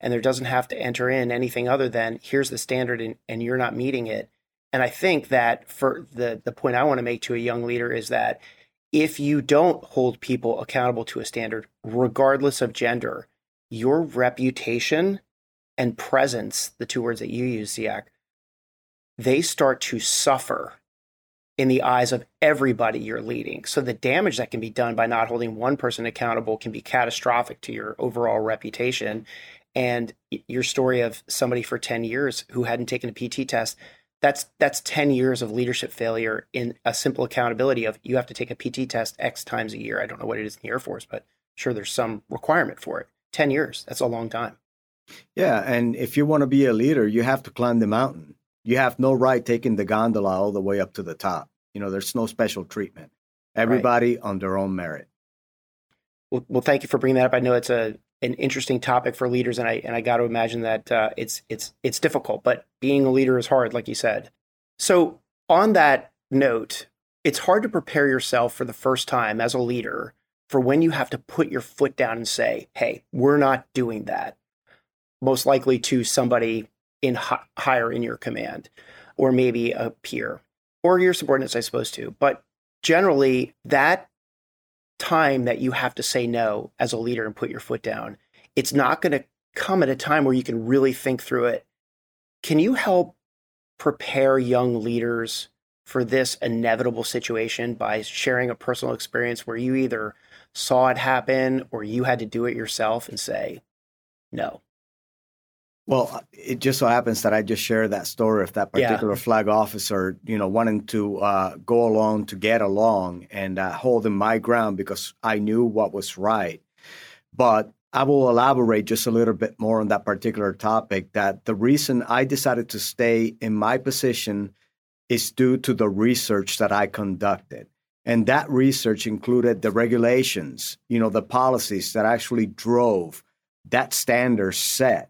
And there doesn't have to enter in anything other than here's the standard, and, and you're not meeting it. And I think that for the, the point I want to make to a young leader is that if you don't hold people accountable to a standard, regardless of gender, your reputation and presence, the two words that you use, S I A C, they start to suffer in the eyes of everybody you're leading. So the damage that can be done by not holding one person accountable can be catastrophic to your overall reputation. And your story of somebody for ten years who hadn't taken a P T test, that's that's ten years of leadership failure in a simple accountability of you have to take a P T test X times a year. I don't know what it is in the Air Force, but sure, there's some requirement for it. ten years, that's a long time. Yeah, and if you want to be a leader, you have to climb the mountain. You have no right taking the gondola all the way up to the top. You know, there's no special treatment. Everybody right. on their own merit. Well, well, thank you for bringing that up. I know it's a an interesting topic for leaders, and I and I got to imagine that uh, it's it's it's difficult. But being a leader is hard, like you said. So on that note, it's hard to prepare yourself for the first time as a leader for when you have to put your foot down and say, "Hey, we're not doing that." Most likely to somebody in hi- higher in your command, or maybe a peer, or your subordinates, I suppose, too. But generally, that time that you have to say no as a leader and put your foot down, it's not going to come at a time where you can really think through it. Can you help prepare young leaders for this inevitable situation by sharing a personal experience where you either saw it happen or you had to do it yourself and say no? Well, it just so happens that I just shared that story of that particular yeah. flag officer, you know, wanting to uh, go along to get along and uh, holding my ground because I knew what was right. But I will elaborate just a little bit more on that particular topic, that the reason I decided to stay in my position is due to the research that I conducted. And that research included the regulations, you know, the policies that actually drove that standard set.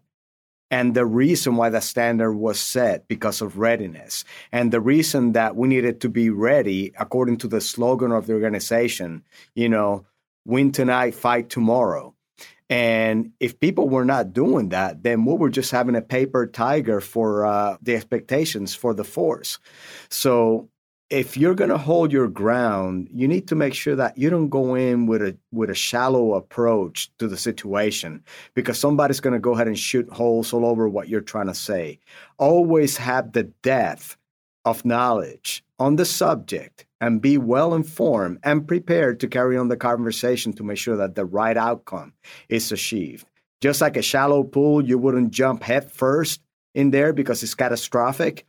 And the reason why the standard was set because of readiness, and the reason that we needed to be ready, according to the slogan of the organization, you know, win tonight, fight tomorrow. And if people were not doing that, then we were just having a paper tiger for uh, the expectations for the force. So if you're going to hold your ground, you need to make sure that you don't go in with a with a shallow approach to the situation, because somebody's going to go ahead and shoot holes all over what you're trying to say. Always have the depth of knowledge on the subject and be well informed and prepared to carry on the conversation to make sure that the right outcome is achieved. Just like a shallow pool, you wouldn't jump head first in there because it's catastrophic.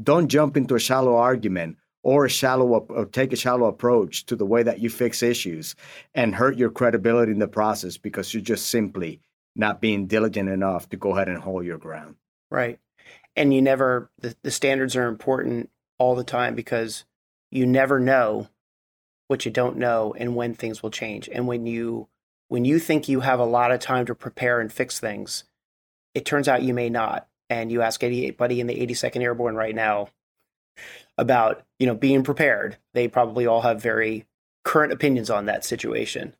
Don't jump into a shallow argument. Or a shallow, or take a shallow approach to the way that you fix issues and hurt your credibility in the process because you're just simply not being diligent enough to go ahead and hold your ground. Right. And you never, the, the standards are important all the time because you never know what you don't know and when things will change. And when you, when you think you have a lot of time to prepare and fix things, it turns out you may not. And you ask anybody in the eighty-second Airborne right now about, you know, being prepared. They probably all have very current opinions on that situation.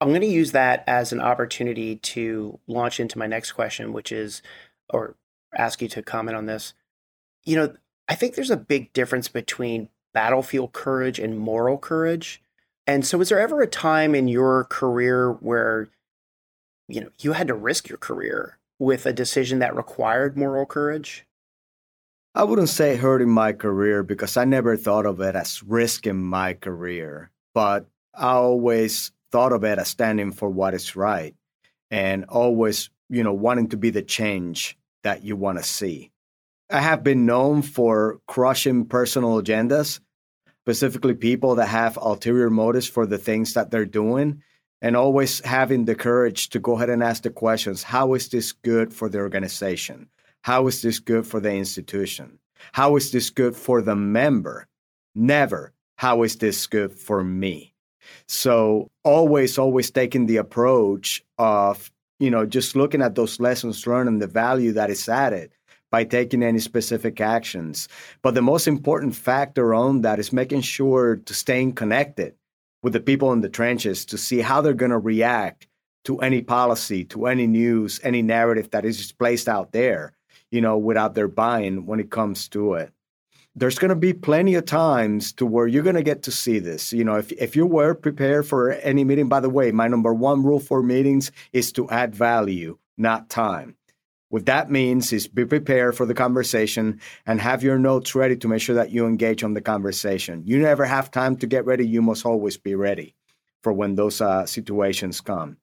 I'm going to use that as an opportunity to launch into my next question, which is, or ask you to comment on this. You know, I think there's a big difference between battlefield courage and moral courage. And so was there ever a time in your career where, you know, you had to risk your career with a decision that required moral courage? I wouldn't say hurting my career because I never thought of it as risking my career, but I always thought of it as standing for what is right and always, you know, wanting to be the change that you want to see. I have been known for crushing personal agendas. specifically people that have ulterior motives for the things that they're doing, and always having the courage to go ahead and ask the questions, how is this good for the organization? How is this good for the institution? How is this good for the member? Never, how is this good for me? So always, always taking the approach of, you know, just looking at those lessons learned and the value that is added by taking any specific actions. But the most important factor on that is making sure to staying connected with the people in the trenches to see how they're going to react to any policy, to any news, any narrative that is placed out there, you know, without their buy-in when it comes to it. There's going to be plenty of times to where you're going to get to see this. You know, if if you were prepared for any meeting, by the way, my number one rule for meetings is to add value, not time. What that means is be prepared for the conversation and have your notes ready to make sure that you engage on the conversation. You never have time to get ready. You must always be ready for when those uh, situations come.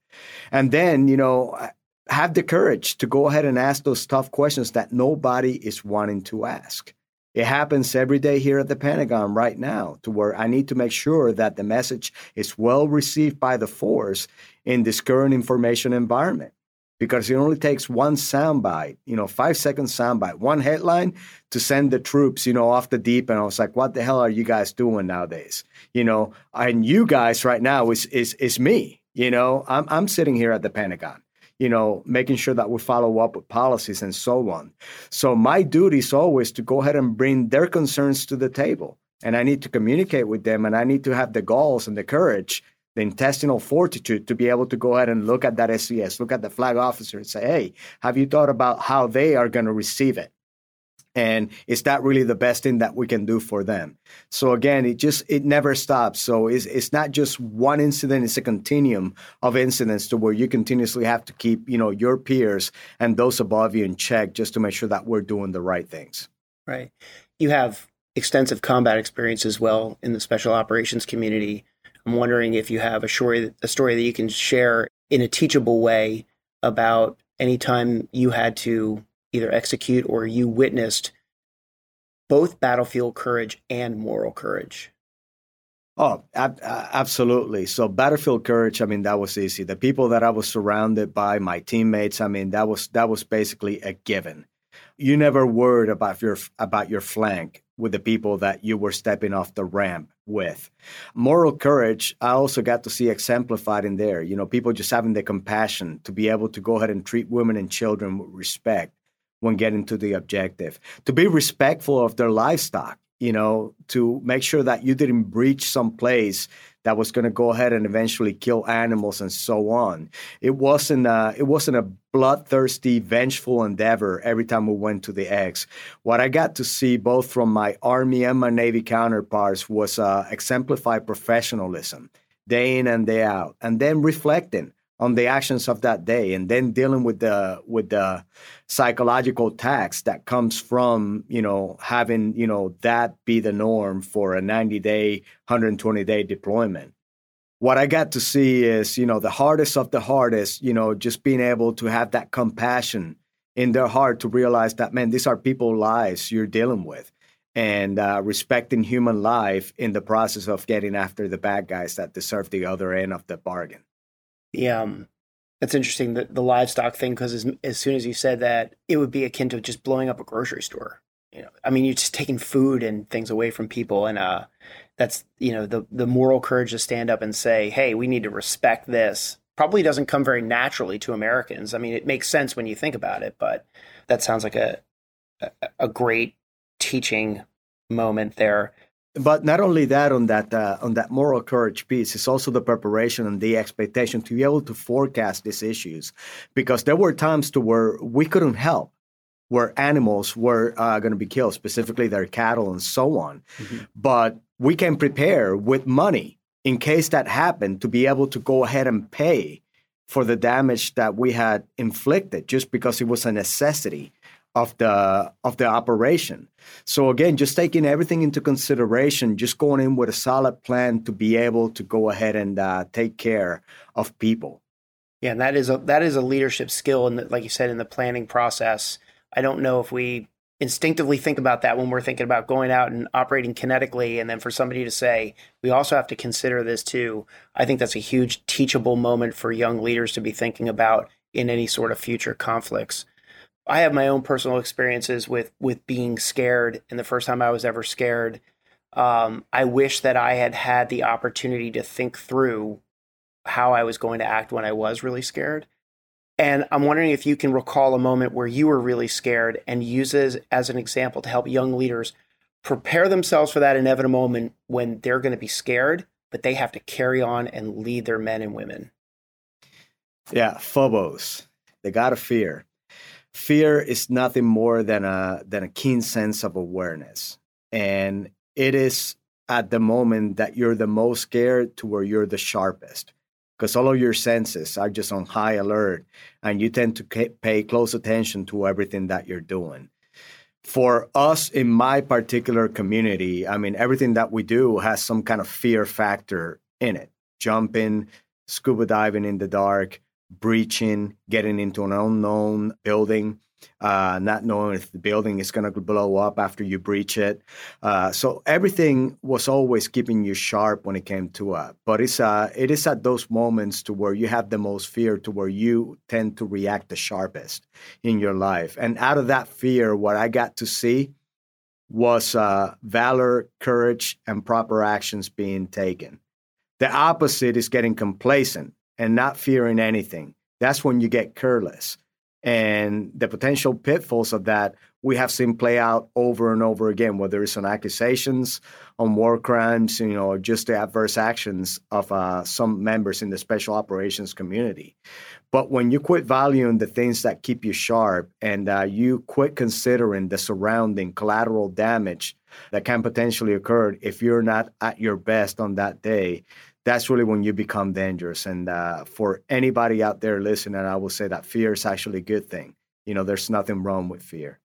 And then, you know, have the courage to go ahead and ask those tough questions that nobody is wanting to ask. It happens every day here at the Pentagon right now to where I need to make sure that the message is well received by the force in this current information environment, because it only takes one soundbite, you know, five second soundbite, one headline to send the troops, you know, off the deep. And I was like, what the hell are you guys doing nowadays? You know, and you guys right now is is is me, you know, I'm I'm sitting here at the Pentagon, you know, making sure that we follow up with policies and so on. So my duty is always to go ahead and bring their concerns to the table. And I need to communicate with them, and I need to have the goals and the courage, the intestinal fortitude to be able to go ahead and look at that S E S, look at the flag officer and say, hey, have you thought about how they are going to receive it? And is that really the best thing that we can do for them? So again, it just, it never stops. So it's, it's not just one incident, it's a continuum of incidents to where you continuously have to keep, you know, your peers and those above you in check just to make sure that we're doing the right things. Right. You have extensive combat experience as well in the special operations community. I'm wondering if you have a story, a story that you can share in a teachable way about any time you had to either execute or you witnessed both battlefield courage and moral courage. Oh, ab- absolutely. So battlefield courage, I mean, that was easy. The people that I was surrounded by, my teammates, I mean, that was that was basically a given. You never worried about your about your flank with the people that you were stepping off the ramp with. Moral courage, I also got to see exemplified in there. You know, people just having the compassion to be able to go ahead and treat women and children with respect when getting to the objective, to be respectful of their livestock, you know, to make sure that you didn't breach some place that was going to go ahead and eventually kill animals and so on. It wasn't a, it wasn't a bloodthirsty, vengeful endeavor every time we went to the X. What I got to see both from my Army and my Navy counterparts was uh, exemplified professionalism day in and day out, and then reflecting on the actions of that day, and then dealing with the with the psychological tax that comes from, you know, having, you know, that be the norm for a ninety-day, one hundred twenty-day deployment. What I got to see is, you know, the hardest of the hardest, you know, just being able to have that compassion in their heart to realize that, man, these are people's lives you're dealing with, and uh, respecting human life in the process of getting after the bad guys that deserve the other end of the bargain. Yeah, um, that's interesting, the, the livestock thing, because as, as soon as you said that, it would be akin to just blowing up a grocery store. You know, I mean, you're just taking food and things away from people. And uh, that's, you know, the, the moral courage to stand up and say, hey, we need to respect this. Probably doesn't come very naturally to Americans. I mean, it makes sense when you think about it, but that sounds like a a, a great teaching moment there. But not only that, on that uh, on that moral courage piece, it's also the preparation and the expectation to be able to forecast these issues, because there were times to where we couldn't help where animals were uh, going to be killed, specifically their cattle and so on. Mm-hmm. But we can prepare with money in case that happened to be able to go ahead and pay for the damage that we had inflicted just because it was a necessity of the of the operation. So again, just taking everything into consideration, just going in with a solid plan to be able to go ahead and uh, take care of people. Yeah, and that is a that is a leadership skill, and like you said, in the planning process. I don't know if we instinctively think about that when we're thinking about going out and operating kinetically. And then for somebody to say, we also have to consider this too, I think that's a huge teachable moment for young leaders to be thinking about in any sort of future conflicts. I have my own personal experiences with with being scared. And the first time I was ever scared, um, I wish that I had had the opportunity to think through how I was going to act when I was really scared. And I'm wondering if you can recall a moment where you were really scared and use it as an example to help young leaders prepare themselves for that inevitable moment when they're going to be scared, but they have to carry on and lead their men and women. Yeah, phobos, the god of fear. Fear is nothing more than a than a keen sense of awareness. And it is at the moment that you're the most scared to where you're the sharpest, because all of your senses are just on high alert and you tend to k- pay close attention to everything that you're doing. For us in my particular community, I mean, everything that we do has some kind of fear factor in it. Jumping, scuba diving in the dark, breaching, getting into an unknown building, uh, not knowing if the building is going to blow up after you breach it. Uh, so everything was always keeping you sharp when it came to it. But it's uh, it is at those moments to where you have the most fear, to where you tend to react the sharpest in your life. And out of that fear, what I got to see was uh, valor, courage, and proper actions being taken. The opposite is getting complacent and not fearing anything. That's when you get careless. And the potential pitfalls of that, we have seen play out over and over again, whether it's on accusations, on war crimes, you know, just the adverse actions of uh, some members in the special operations community. But when you quit valuing the things that keep you sharp and uh, you quit considering the surrounding collateral damage that can potentially occur if you're not at your best on that day, that's really when you become dangerous. And uh, for anybody out there listening, I will say that fear is actually a good thing. You know, there's nothing wrong with fear.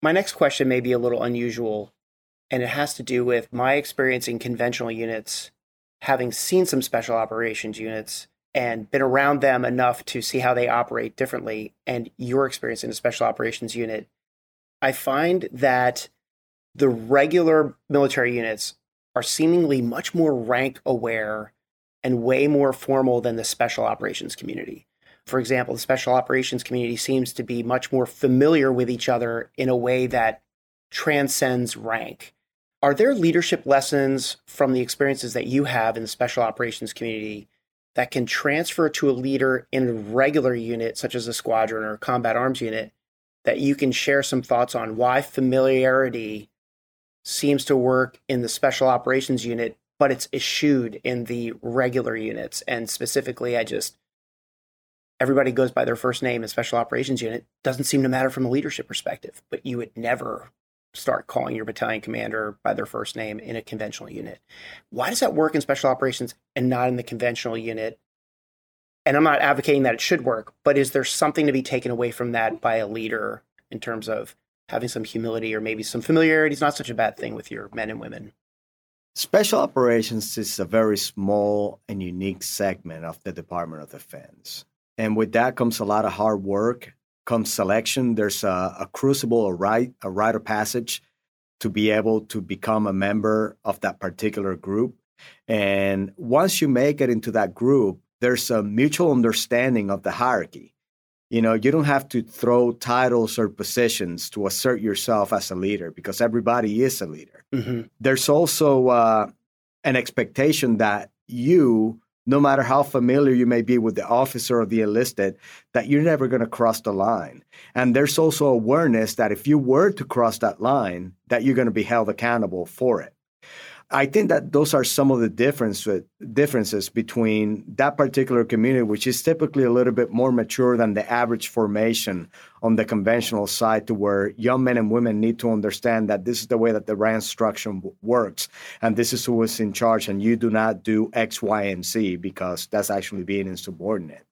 My next question may be a little unusual, and it has to do with my experience in conventional units, having seen some special operations units and been around them enough to see how they operate differently, and your experience in a special operations unit. I find that the regular military units are seemingly much more rank aware and way more formal than the special operations community. For example, the special operations community seems to be much more familiar with each other in a way that transcends rank. Are there leadership lessons from the experiences that you have in the special operations community that can transfer to a leader in a regular unit, such as a squadron or a combat arms unit, that you can share some thoughts on why familiarity seems to work in the special operations unit, but it's eschewed in the regular units? And specifically, I just, everybody goes by their first name in special operations unit. Doesn't seem to matter from a leadership perspective, but you would never start calling your battalion commander by their first name in a conventional unit. Why does that work in special operations and not in the conventional unit? And I'm not advocating that it should work, but is there something to be taken away from that by a leader in terms of having some humility, or maybe some familiarity is not such a bad thing with your men and women? Special operations is a very small and unique segment of the Department of Defense. And with that comes a lot of hard work, comes selection. There's a, a crucible, a rite, a rite of passage to be able to become a member of that particular group. And once you make it into that group, there's a mutual understanding of the hierarchy. You know, you don't have to throw titles or positions to assert yourself as a leader, because everybody is a leader. Mm-hmm. There's also uh, an expectation that you, no matter how familiar you may be with the officer or the enlisted, that you're never going to cross the line. And there's also awareness that if you were to cross that line, that you're going to be held accountable for it. I think that those are some of the difference with differences between that particular community, which is typically a little bit more mature than the average formation on the conventional side, to where young men and women need to understand that this is the way that the rank structure works, and this is who is in charge, and you do not do X, Y, and Z, because that's actually being insubordinate.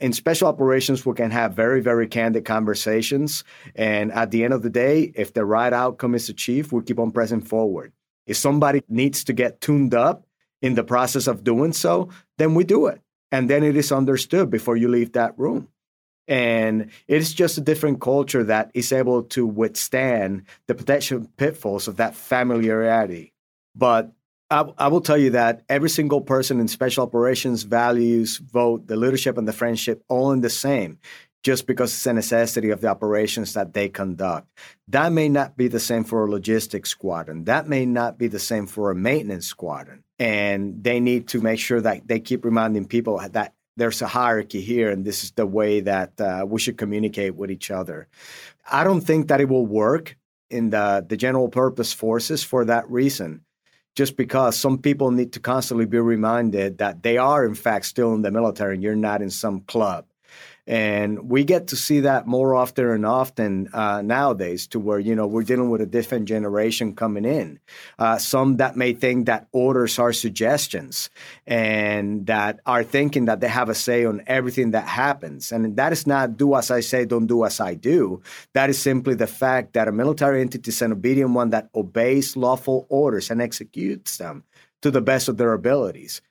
In special operations, we can have very, very candid conversations, and at the end of the day, if the right outcome is achieved, we keep on pressing forward. If somebody needs to get tuned up in the process of doing so, then we do it. And then it is understood before you leave that room. And it's just a different culture that is able to withstand the potential pitfalls of that familiarity. But I, I will tell you that every single person in special operations values both the leadership and the friendship all in the same, just because it's a necessity of the operations that they conduct. That may not be the same for a logistics squadron. That may not be the same for a maintenance squadron. And they need to make sure that they keep reminding people that there's a hierarchy here, and this is the way that uh, we should communicate with each other. I don't think that it will work in the, the general purpose forces for that reason, just because some people need to constantly be reminded that they are, in fact, still in the military and you're not in some club. And we get to see that more often and often uh, nowadays, to where, you know, we're dealing with a different generation coming in. Uh, some that may think that orders are suggestions, and that are thinking that they have a say on everything that happens. And that is not do as I say, don't do as I do. That is simply the fact that a military entity is an obedient one that obeys lawful orders and executes them to the best of their abilities.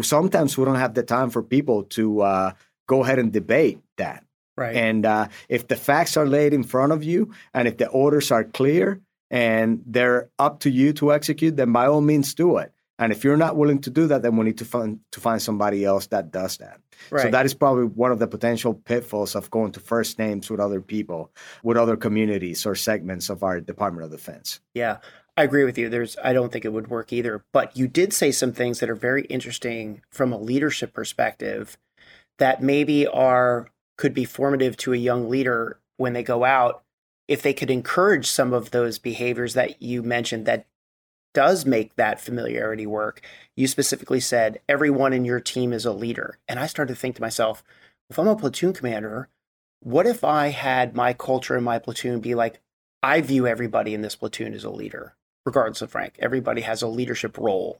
Sometimes we don't have the time for people to uh, go ahead and debate that. Right. And uh, if the facts are laid in front of you, and if the orders are clear and they're up to you to execute, then by all means do it. And if you're not willing to do that, then we need to find to find somebody else that does that. Right. So that is probably one of the potential pitfalls of going to first names with other people, with other communities or segments of our Department of Defense. Yeah, I agree with you. There's, I don't think it would work either. But you did say some things that are very interesting from a leadership perspective that maybe are could be formative to a young leader when they go out, if they could encourage some of those behaviors that you mentioned that does make that familiarity work. You specifically said, everyone in your team is a leader. And I started to think to myself, if I'm a platoon commander, what if I had my culture in my platoon be like, I view everybody in this platoon as a leader, regardless of rank. Everybody has a leadership role.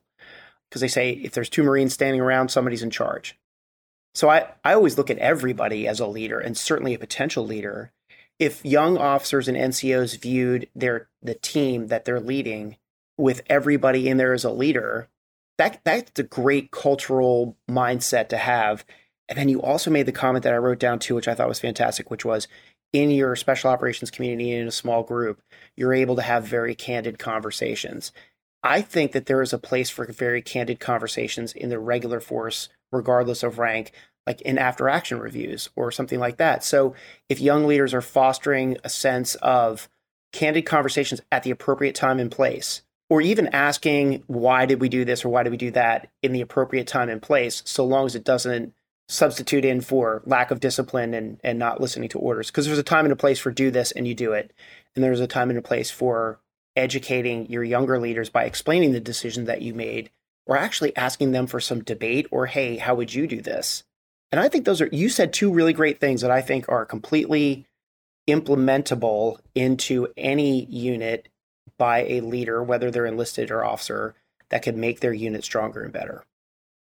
Because they say, if there's two Marines standing around, somebody's in charge. So I, I always look at everybody as a leader, and certainly a potential leader. If young officers and N C Os viewed their the team that they're leading with everybody in there as a leader, that that's a great cultural mindset to have. And then you also made the comment that I wrote down too, which I thought was fantastic, which was in your special operations community, in a small group, you're able to have very candid conversations. I think that there is a place for very candid conversations in the regular force, regardless of rank, like in after-action reviews or something like that. So if young leaders are fostering a sense of candid conversations at the appropriate time and place, or even asking, why did we do this or why did we do that in the appropriate time and place, so long as it doesn't substitute in for lack of discipline and, and not listening to orders. Because there's a time and a place for do this and you do it. And there's a time and a place for educating your younger leaders by explaining the decision that you made, or actually asking them for some debate or, hey, how would you do this? And I think those are, you said two really great things that I think are completely implementable into any unit by a leader, whether they're enlisted or officer, that could make their unit stronger and better.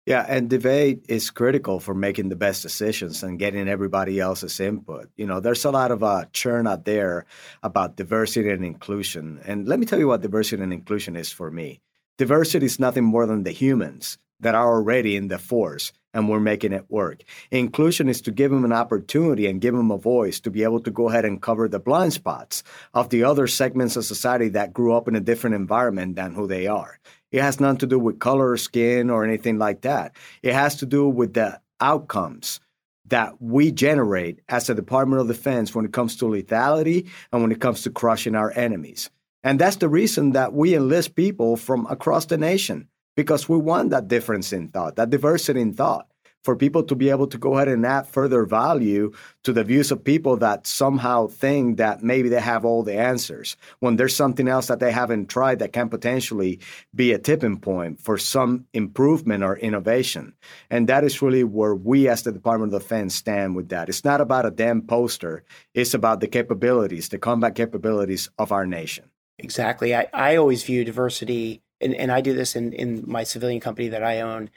Yeah, and debate is critical for making the best decisions and getting everybody else's input. You know, there's a lot of uh, churn out there about diversity and inclusion. And let me tell you what diversity and inclusion is for me. Diversity is nothing more than the humans that are already in the force, and we're making it work. Inclusion is to give them an opportunity and give them a voice to be able to go ahead and cover the blind spots of the other segments of society that grew up in a different environment than who they are. It has nothing to do with color or skin or anything like that. It has to do with the outcomes that we generate as a Department of Defense when it comes to lethality and when it comes to crushing our enemies. And that's the reason that we enlist people from across the nation, because we want that difference in thought, that diversity in thought, for people to be able to go ahead and add further value to the views of people that somehow think that maybe they have all the answers, when there's something else that they haven't tried that can potentially be a tipping point for some improvement or innovation. And that is really where we as the Department of Defense stand with that. It's not about a damn poster. It's about the capabilities, the combat capabilities of our nation. Exactly. I, I always view diversity, and, and I do this in, in my civilian company that I own.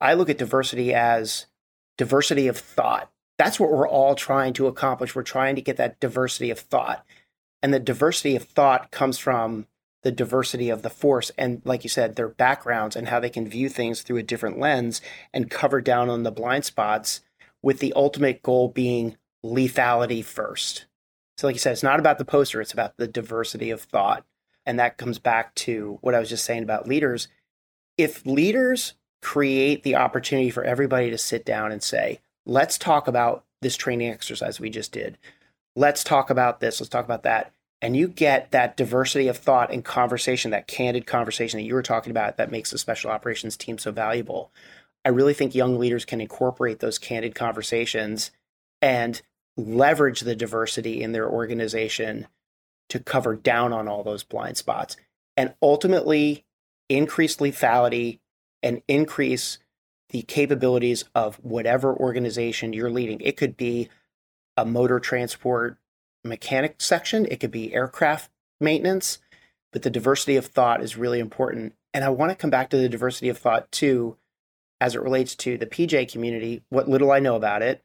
I look at diversity as diversity of thought. That's what we're all trying to accomplish. We're trying to get that diversity of thought. And the diversity of thought comes from the diversity of the force. And like you said, their backgrounds and how they can view things through a different lens and cover down on the blind spots, with the ultimate goal being lethality first. So like you said, it's not about the poster, it's about the diversity of thought. And that comes back to what I was just saying about leaders. If leaders create the opportunity for everybody to sit down and say, let's talk about this training exercise we just did. Let's talk about this. Let's talk about that. And you get that diversity of thought and conversation, that candid conversation that you were talking about that makes the special operations team so valuable. I really think young leaders can incorporate those candid conversations and leverage the diversity in their organization to cover down on all those blind spots and ultimately increase lethality and increase the capabilities of whatever organization you're leading. It could be a motor transport mechanic section. It could be aircraft maintenance, but the diversity of thought is really important. And I want to come back to the diversity of thought too, as it relates to the P J community, what little I know about it,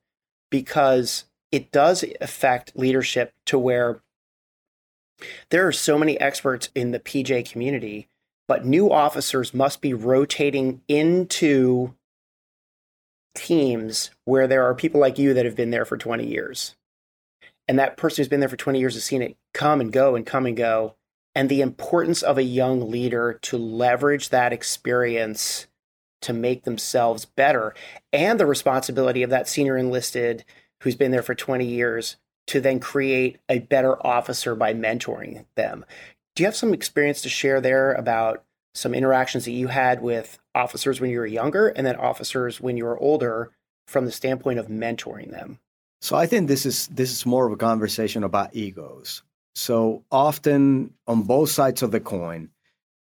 because it does affect leadership to where there are so many experts in the P J community, but new officers must be rotating into teams where there are people like you that have been there for twenty years. And that person who's been there for twenty years has seen it come and go and come and go. And the importance of a young leader to leverage that experience to make themselves better, and the responsibility of that senior enlisted who's been there for twenty years to then create a better officer by mentoring them. Do you have some experience to share there about some interactions that you had with officers when you were younger and then officers when you were older from the standpoint of mentoring them? So I think this is this is more of a conversation about egos. So often on both sides of the coin,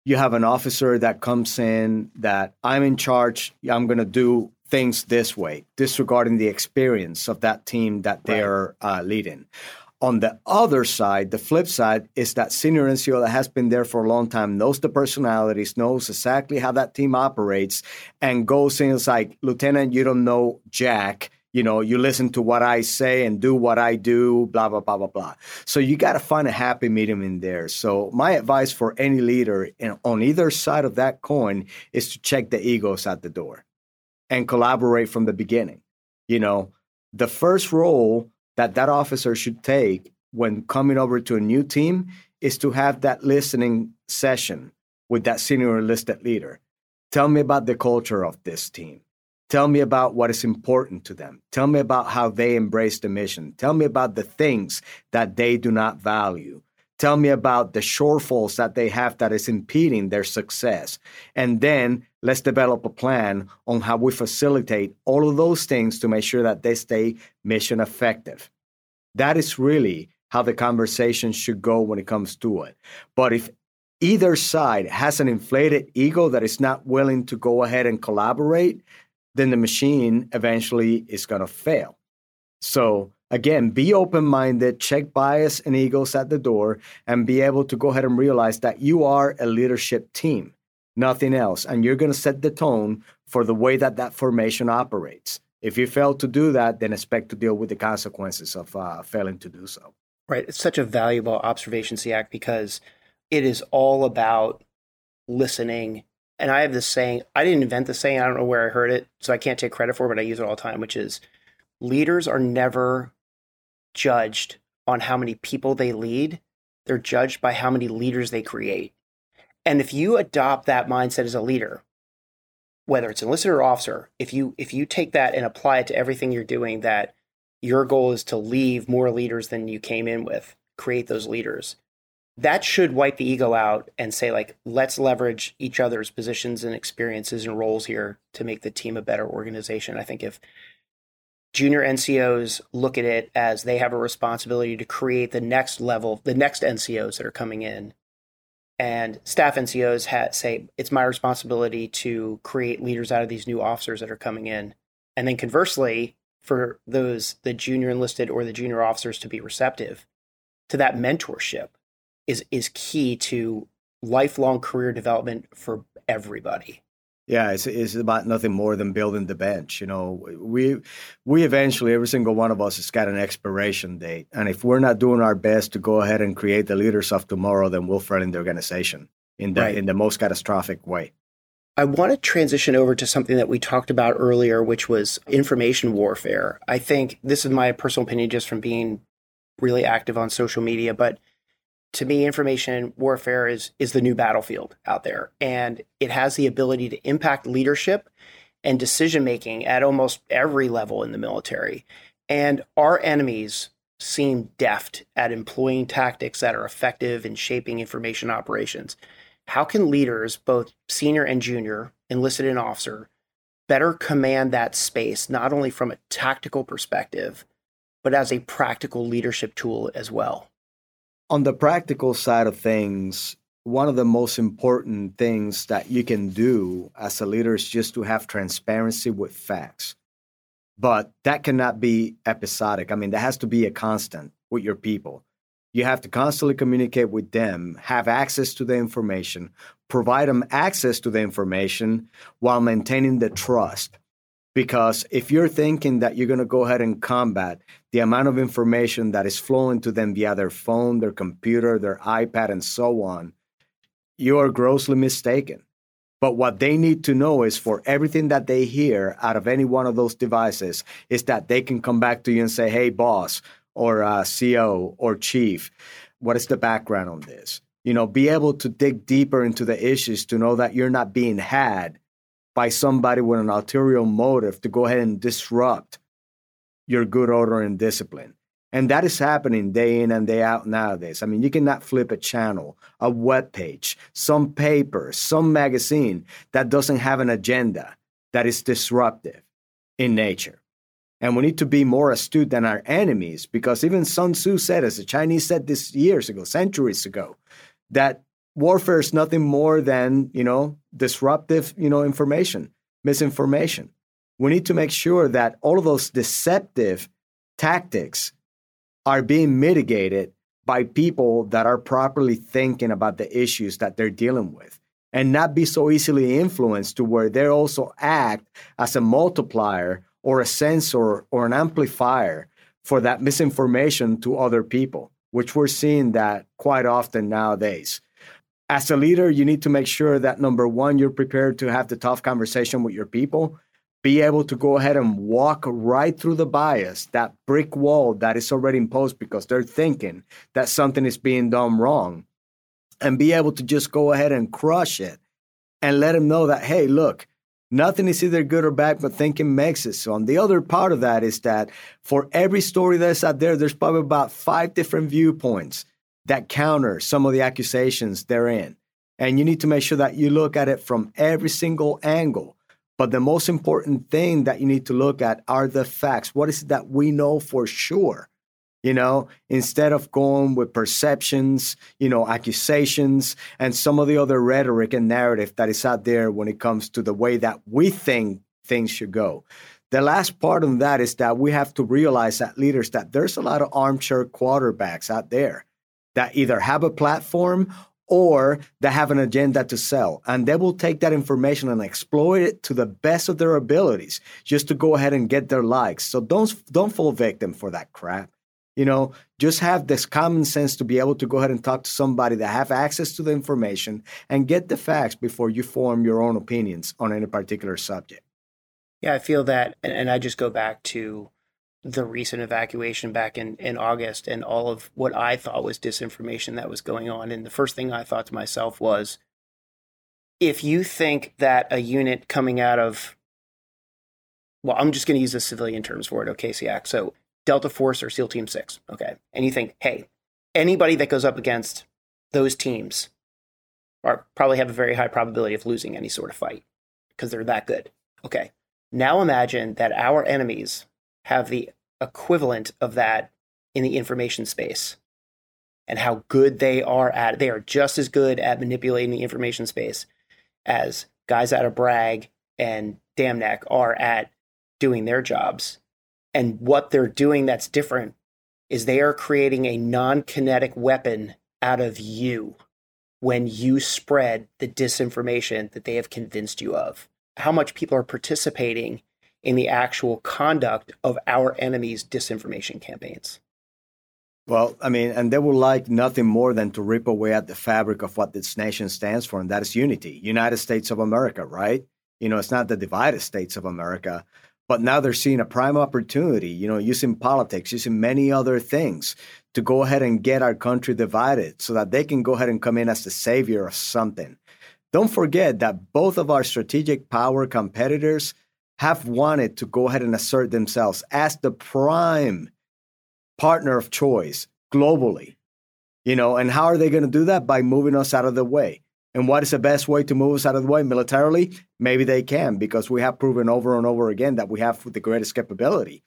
you have an officer that comes in that I'm in charge, I'm going to do things this way, disregarding the experience of that team that they're right. uh, leading. On the other side, the flip side is that senior N C O that has been there for a long time, knows the personalities, knows exactly how that team operates, and goes in and is like, Lieutenant, you don't know Jack. You know, you listen to what I say and do what I do, blah, blah, blah, blah, blah. So you got to find a happy medium in there. So my advice for any leader in, on either side of that coin is to check the egos at the door and collaborate from the beginning. You know, the first role that that officer should take when coming over to a new team is to have that listening session with that senior enlisted leader. Tell me about the culture of this team. Tell me about what is important to them. Tell me about how they embrace the mission. Tell me about the things that they do not value. Tell me about the shortfalls that they have that is impeding their success. And then let's develop a plan on how we facilitate all of those things to make sure that they stay mission effective. That is really how the conversation should go when it comes to it. But if either side has an inflated ego that is not willing to go ahead and collaborate, then the machine eventually is going to fail. So again, be open-minded, check bias and egos at the door, and be able to go ahead and realize that you are a leadership team, nothing else. And you're going to set the tone for the way that that formation operates. If you fail to do that, then expect to deal with the consequences of uh, failing to do so. Right. It's such a valuable observation, SEAC, because it is all about listening. And I have this saying, I didn't invent the saying, I don't know where I heard it, so I can't take credit for it, but I use it all the time, which is leaders are never judged on how many people they lead. They're judged by how many leaders they create. And if you adopt that mindset as a leader, whether it's enlisted or officer, if you if you take that and apply it to everything you're doing, that your goal is to leave more leaders than you came in with, create those leaders. That should wipe the ego out and say, like, let's leverage each other's positions and experiences and roles here to make the team a better organization. I think if junior N C Os look at it as they have a responsibility to create the next level, the next N C Os that are coming in, and staff N C Os ha- say, it's my responsibility to create leaders out of these new officers that are coming in. And then conversely, for those, the junior enlisted or the junior officers to be receptive to that mentorship. Is, is key to lifelong career development for everybody. Yeah, it's, it's about nothing more than building the bench. You know, we we eventually, every single one of us has got an expiration date. And if we're not doing our best to go ahead and create the leaders of tomorrow, then we'll fail in the organization in the, right. in the most catastrophic way. I want to transition over to something that we talked about earlier, which was information warfare. I think this is my personal opinion just from being really active on social media, but to me, information warfare is is the new battlefield out there, and it has the ability to impact leadership and decision-making at almost every level in the military. And our enemies seem deft at employing tactics that are effective in shaping information operations. How can leaders, both senior and junior, enlisted and officer, better command that space, not only from a tactical perspective, but as a practical leadership tool as well? On the practical side of things, one of the most important things that you can do as a leader is just to have transparency with facts. But that cannot be episodic. I mean, that has to be a constant with your people. You have to constantly communicate with them, have access to the information, provide them access to the information while maintaining the trust. Because if you're thinking that you're going to go ahead and combat the amount of information that is flowing to them via their phone, their computer, their iPad, and so on, you are grossly mistaken. But what they need to know is, for everything that they hear out of any one of those devices, is that they can come back to you and say, hey, boss, or uh, C O or chief, what is the background on this? You know, be able to dig deeper into the issues to know that you're not being had by somebody with an ulterior motive to go ahead and disrupt your good order and discipline. And that is happening day in and day out nowadays. I mean, you cannot flip a channel, a web page, some paper, some magazine that doesn't have an agenda that is disruptive in nature. And we need to be more astute than our enemies, because even Sun Tzu said, as the Chinese said this years ago, centuries ago, that warfare is nothing more than, you know, disruptive, you know, information, misinformation. We need to make sure that all of those deceptive tactics are being mitigated by people that are properly thinking about the issues that they're dealing with, and not be so easily influenced to where they also act as a multiplier or a sensor or an amplifier for that misinformation to other people, which we're seeing that quite often nowadays. As a leader, you need to make sure that, number one, you're prepared to have the tough conversation with your people, be able to go ahead and walk right through the bias, that brick wall that is already imposed because they're thinking that something is being done wrong, and be able to just go ahead and crush it and let them know that, hey, look, nothing is either good or bad, but thinking makes it so. And the other part of that is that for every story that's out there, there's probably about five different viewpoints that counter some of the accusations therein. And you need to make sure that you look at it from every single angle. But the most important thing that you need to look at are the facts. What is it that we know for sure? You know, instead of going with perceptions, you know, accusations, and some of the other rhetoric and narrative that is out there when it comes to the way that we think things should go. The last part of that is that we have to realize that leaders, that there's a lot of armchair quarterbacks out there that either have a platform or that have an agenda to sell. And they will take that information and exploit it to the best of their abilities just to go ahead and get their likes. So don't, don't fall victim for that crap. You know, just have this common sense to be able to go ahead and talk to somebody that have access to the information and get the facts before you form your own opinions on any particular subject. Yeah, I feel that. And, and I just go back to the recent evacuation back in, in August and all of what I thought was disinformation that was going on. And the first thing I thought to myself was, if you think that a unit coming out of, well, I'm just going to use the civilian terms for it, okay, SEAC. So Delta Force or SEAL Team six, okay? And you think, hey, anybody that goes up against those teams are probably have a very high probability of losing any sort of fight because they're that good. Okay, now imagine that our enemies have the equivalent of that in the information space and how good they are at it. They are just as good at manipulating the information space as guys out of Bragg and Damneck are at doing their jobs. And what they're doing that's different is they are creating a non-kinetic weapon out of you when you spread the disinformation that they have convinced you of. How much people are participating in the actual conduct of our enemies' disinformation campaigns. Well, I mean, and they would like nothing more than to rip away at the fabric of what this nation stands for, and that is unity, United States of America, right? You know, it's not the divided states of America, but now they're seeing a prime opportunity, you know, using politics, using many other things to go ahead and get our country divided so that they can go ahead and come in as the savior of something. Don't forget that both of our strategic power competitors have wanted to go ahead and assert themselves as the prime partner of choice globally, you know, and how are they going to do that? By moving us out of the way. And what is the best way to move us out of the way militarily? Maybe they can, because we have proven over and over again that we have the greatest capability,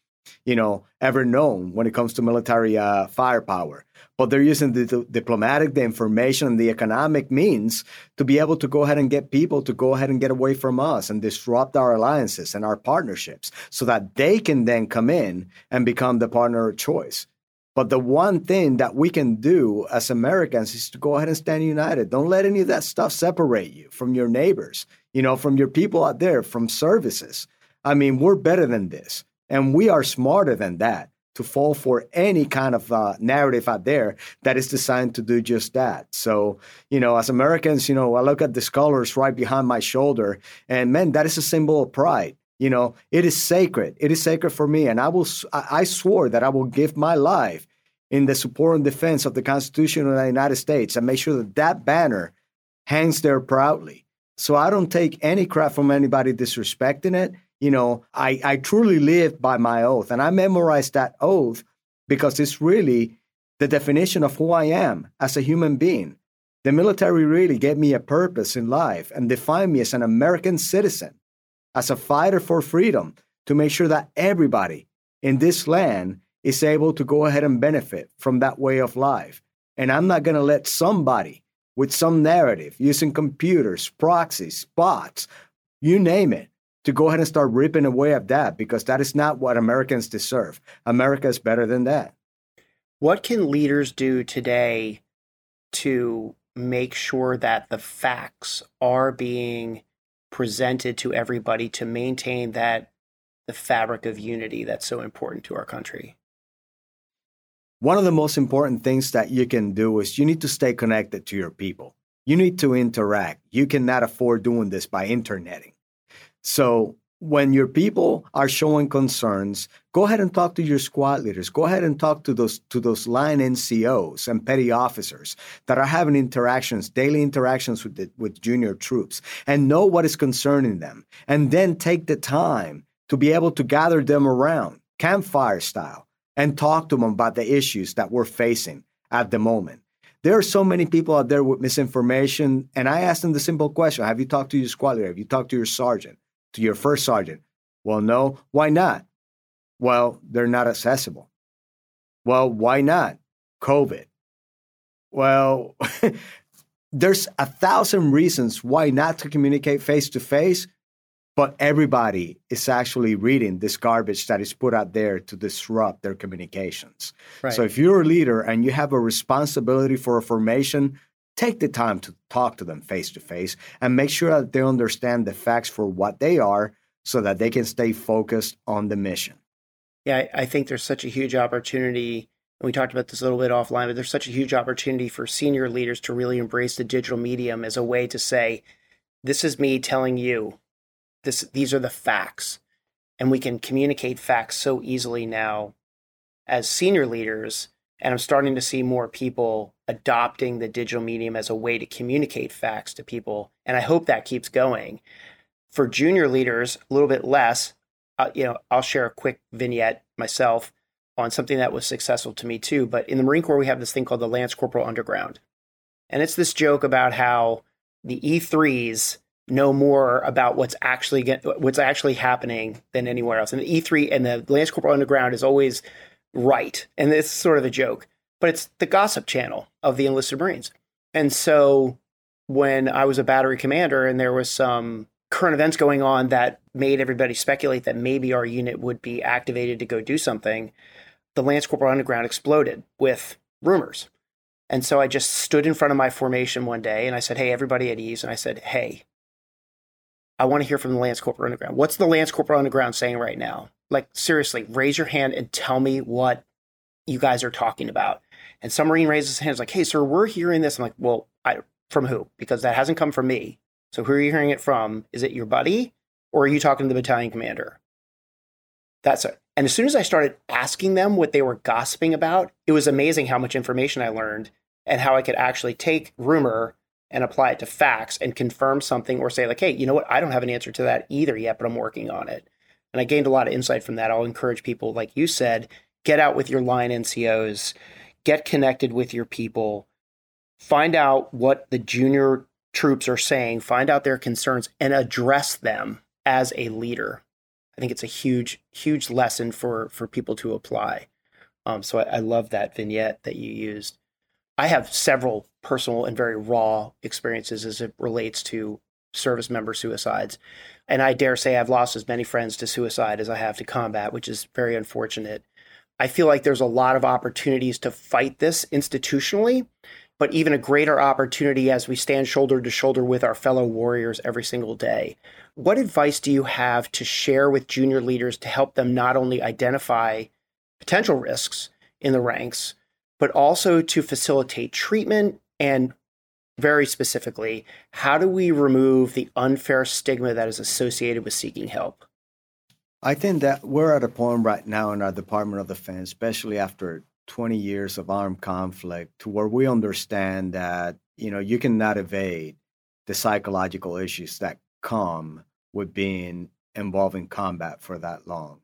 you know, ever known when it comes to military uh, firepower. But they're using the, the diplomatic, the information, and the economic means to be able to go ahead and get people to go ahead and get away from us and disrupt our alliances and our partnerships so that they can then come in and become the partner of choice. But the one thing that we can do as Americans is to go ahead and stand united. Don't let any of that stuff separate you from your neighbors, you know, from your people out there, from services. I mean, we're better than this. And we are smarter than that to fall for any kind of uh, narrative out there that is designed to do just that. So, you know, as Americans, you know, I look at the colors right behind my shoulder, and man, that is a symbol of pride. You know, it is sacred. It is sacred for me. And I will, I swore that I will give my life in the support and defense of the Constitution of the United States and make sure that that banner hangs there proudly. So I don't take any crap from anybody disrespecting it. You know, I, I truly live by my oath, and I memorized that oath because it's really the definition of who I am as a human being. The military really gave me a purpose in life and defined me as an American citizen, as a fighter for freedom, to make sure that everybody in this land is able to go ahead and benefit from that way of life. And I'm not going to let somebody with some narrative using computers, proxies, bots, you name it, to go ahead and start ripping away at that, because that is not what Americans deserve. America is better than that. What can leaders do today to make sure that the facts are being presented to everybody to maintain that the fabric of unity that's so important to our country? One of the most important things that you can do is you need to stay connected to your people. You need to interact. You cannot afford doing this by interneting. So when your people are showing concerns, go ahead and talk to your squad leaders. Go ahead and talk to those to those line N C Os and petty officers that are having interactions, daily interactions with the, with junior troops, and know what is concerning them. And then take the time to be able to gather them around, campfire style, and talk to them about the issues that we're facing at the moment. There are so many people out there with misinformation, and I ask them the simple question: have you talked to your squad leader? Have you talked to your sergeant? To your first sergeant? Well, no. Why not? Well, they're not accessible. Well, why not? COVID. Well, there's a thousand reasons why not to communicate face to face, but everybody is actually reading this garbage that is put out there to disrupt their communications. Right. So if you're a leader and you have a responsibility for a formation, take the time to talk to them face to face and make sure that they understand the facts for what they are so that they can stay focused on the mission. Yeah, I think there's such a huge opportunity, and we talked about this a little bit offline, but there's such a huge opportunity for senior leaders to really embrace the digital medium as a way to say, this is me telling you, this, these are the facts. And we can communicate facts so easily now as senior leaders. And I'm starting to see more people adopting the digital medium as a way to communicate facts to people. And I hope that keeps going. For junior leaders, a little bit less, uh, you know, I'll share a quick vignette myself on something that was successful to me too. But in the Marine Corps, we have this thing called the Lance Corporal Underground. And it's this joke about how the E threes know more about what's actually get, what's actually happening than anywhere else. And the E three and the Lance Corporal Underground is always right. And it's sort of a joke, but it's the gossip channel of the enlisted Marines. And so when I was a battery commander and there was some current events going on that made everybody speculate that maybe our unit would be activated to go do something, the Lance Corporal Underground exploded with rumors. And so I just stood in front of my formation one day and I said, hey, everybody at ease. And I said, hey, I want to hear from the Lance Corporal Underground. What's the Lance Corporal Underground saying right now? Like, seriously, raise your hand and tell me what you guys are talking about. And some Marine raises his hand, is like, hey, sir, we're hearing this. I'm like, well, I, from who? Because that hasn't come from me. So who are you hearing it from? Is it your buddy? Or are you talking to the battalion commander? That's it. And as soon as I started asking them what they were gossiping about, it was amazing how much information I learned and how I could actually take rumor and apply it to facts and confirm something or say like, hey, you know what? I don't have an answer to that either yet, but I'm working on it. And I gained a lot of insight from that. I'll encourage people, like you said, get out with your line N C Os, get connected with your people, find out what the junior troops are saying, find out their concerns and address them as a leader. I think it's a huge, huge lesson for, for people to apply. Um, so I, I love that vignette that you used. I have several personal and very raw experiences as it relates to service member suicides. And I dare say I've lost as many friends to suicide as I have to combat, which is very unfortunate. I feel like there's a lot of opportunities to fight this institutionally, but even a greater opportunity as we stand shoulder to shoulder with our fellow warriors every single day. What advice do you have to share with junior leaders to help them not only identify potential risks in the ranks, but also to facilitate treatment? And very specifically, how do we remove the unfair stigma that is associated with seeking help? I think that we're at a point right now in our Department of Defense, especially after twenty years of armed conflict, to where we understand that, you know, you cannot evade the psychological issues that come with being involved in combat for that long.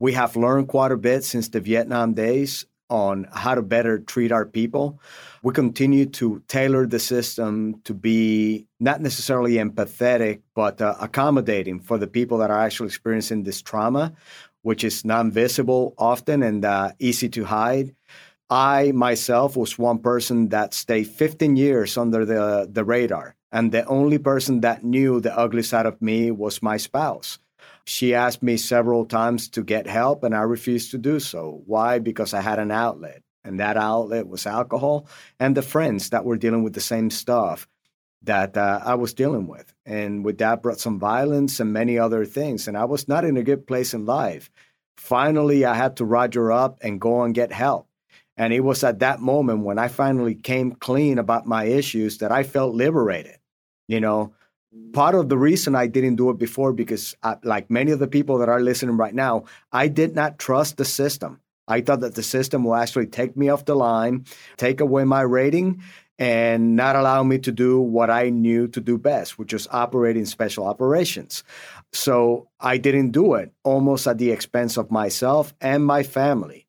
We have learned quite a bit since the Vietnam days on how to better treat our people. We continue to tailor the system to be not necessarily empathetic, but uh, accommodating for the people that are actually experiencing this trauma, which is non-visible often and uh, easy to hide. I myself was one person that stayed fifteen years under the, the radar. And the only person that knew the ugly side of me was my spouse. She asked me several times to get help, and I refused to do so. Why? Because I had an outlet, and that outlet was alcohol and the friends that were dealing with the same stuff that uh, I was dealing with. And with that brought some violence and many other things, and I was not in a good place in life. Finally, I had to roger up and go and get help. And it was at that moment when I finally came clean about my issues that I felt liberated, you know. Part of the reason I didn't do it before, because I, like many of the people that are listening right now, I did not trust the system. I thought that the system will actually take me off the line, take away my rating, and not allow me to do what I knew to do best, which was operating special operations. So I didn't do it, almost at the expense of myself and my family.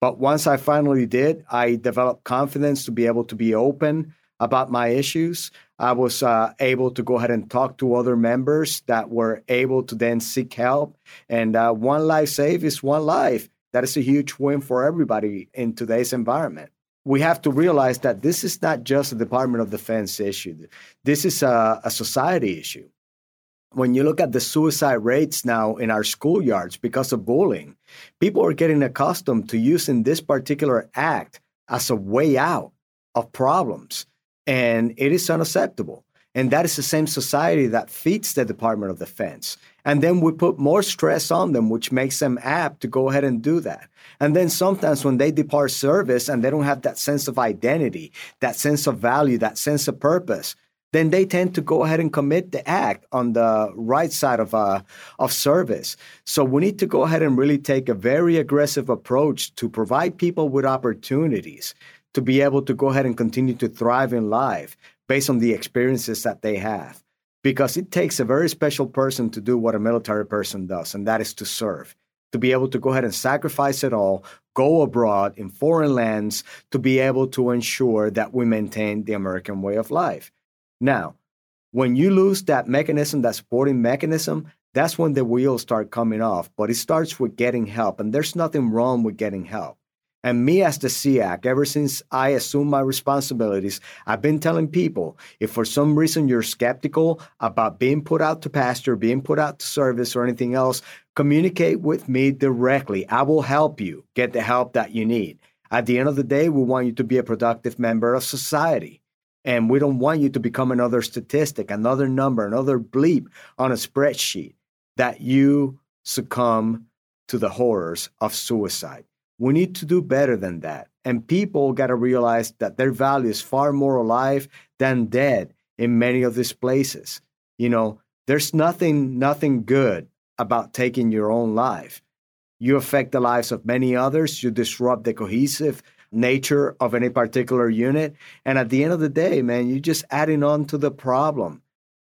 But once I finally did, I developed confidence to be able to be open about my issues. I was uh, able to go ahead and talk to other members that were able to then seek help. And uh, one life saved is one life. That is a huge win for everybody in today's environment. We have to realize that this is not just a Department of Defense issue. This is a, a society issue. When you look at the suicide rates now in our schoolyards because of bullying, people are getting accustomed to using this particular act as a way out of problems. And it is unacceptable. And that is the same society that feeds the Department of Defense. And then we put more stress on them, which makes them apt to go ahead and do that. And then sometimes when they depart service and they don't have that sense of identity, that sense of value, that sense of purpose, then they tend to go ahead and commit the act on the right side of uh, of service. So we need to go ahead and really take a very aggressive approach to provide people with opportunities to be able to go ahead and continue to thrive in life based on the experiences that they have. Because it takes a very special person to do what a military person does, and that is to serve, to be able to go ahead and sacrifice it all, go abroad in foreign lands to be able to ensure that we maintain the American way of life. Now, when you lose that mechanism, that supporting mechanism, that's when the wheels start coming off. But it starts with getting help, and there's nothing wrong with getting help. And me as the S E A C, ever since I assumed my responsibilities, I've been telling people, if for some reason you're skeptical about being put out to pasture, being put out to service or anything else, communicate with me directly. I will help you get the help that you need. At the end of the day, we want you to be a productive member of society. And we don't want you to become another statistic, another number, another bleep on a spreadsheet that you succumb to the horrors of suicide. We need to do better than that. And people got to realize that their value is far more alive than dead in many of these places. You know, there's nothing, nothing good about taking your own life. You affect the lives of many others. You disrupt the cohesive nature of any particular unit. And at the end of the day, man, you're just adding on to the problem.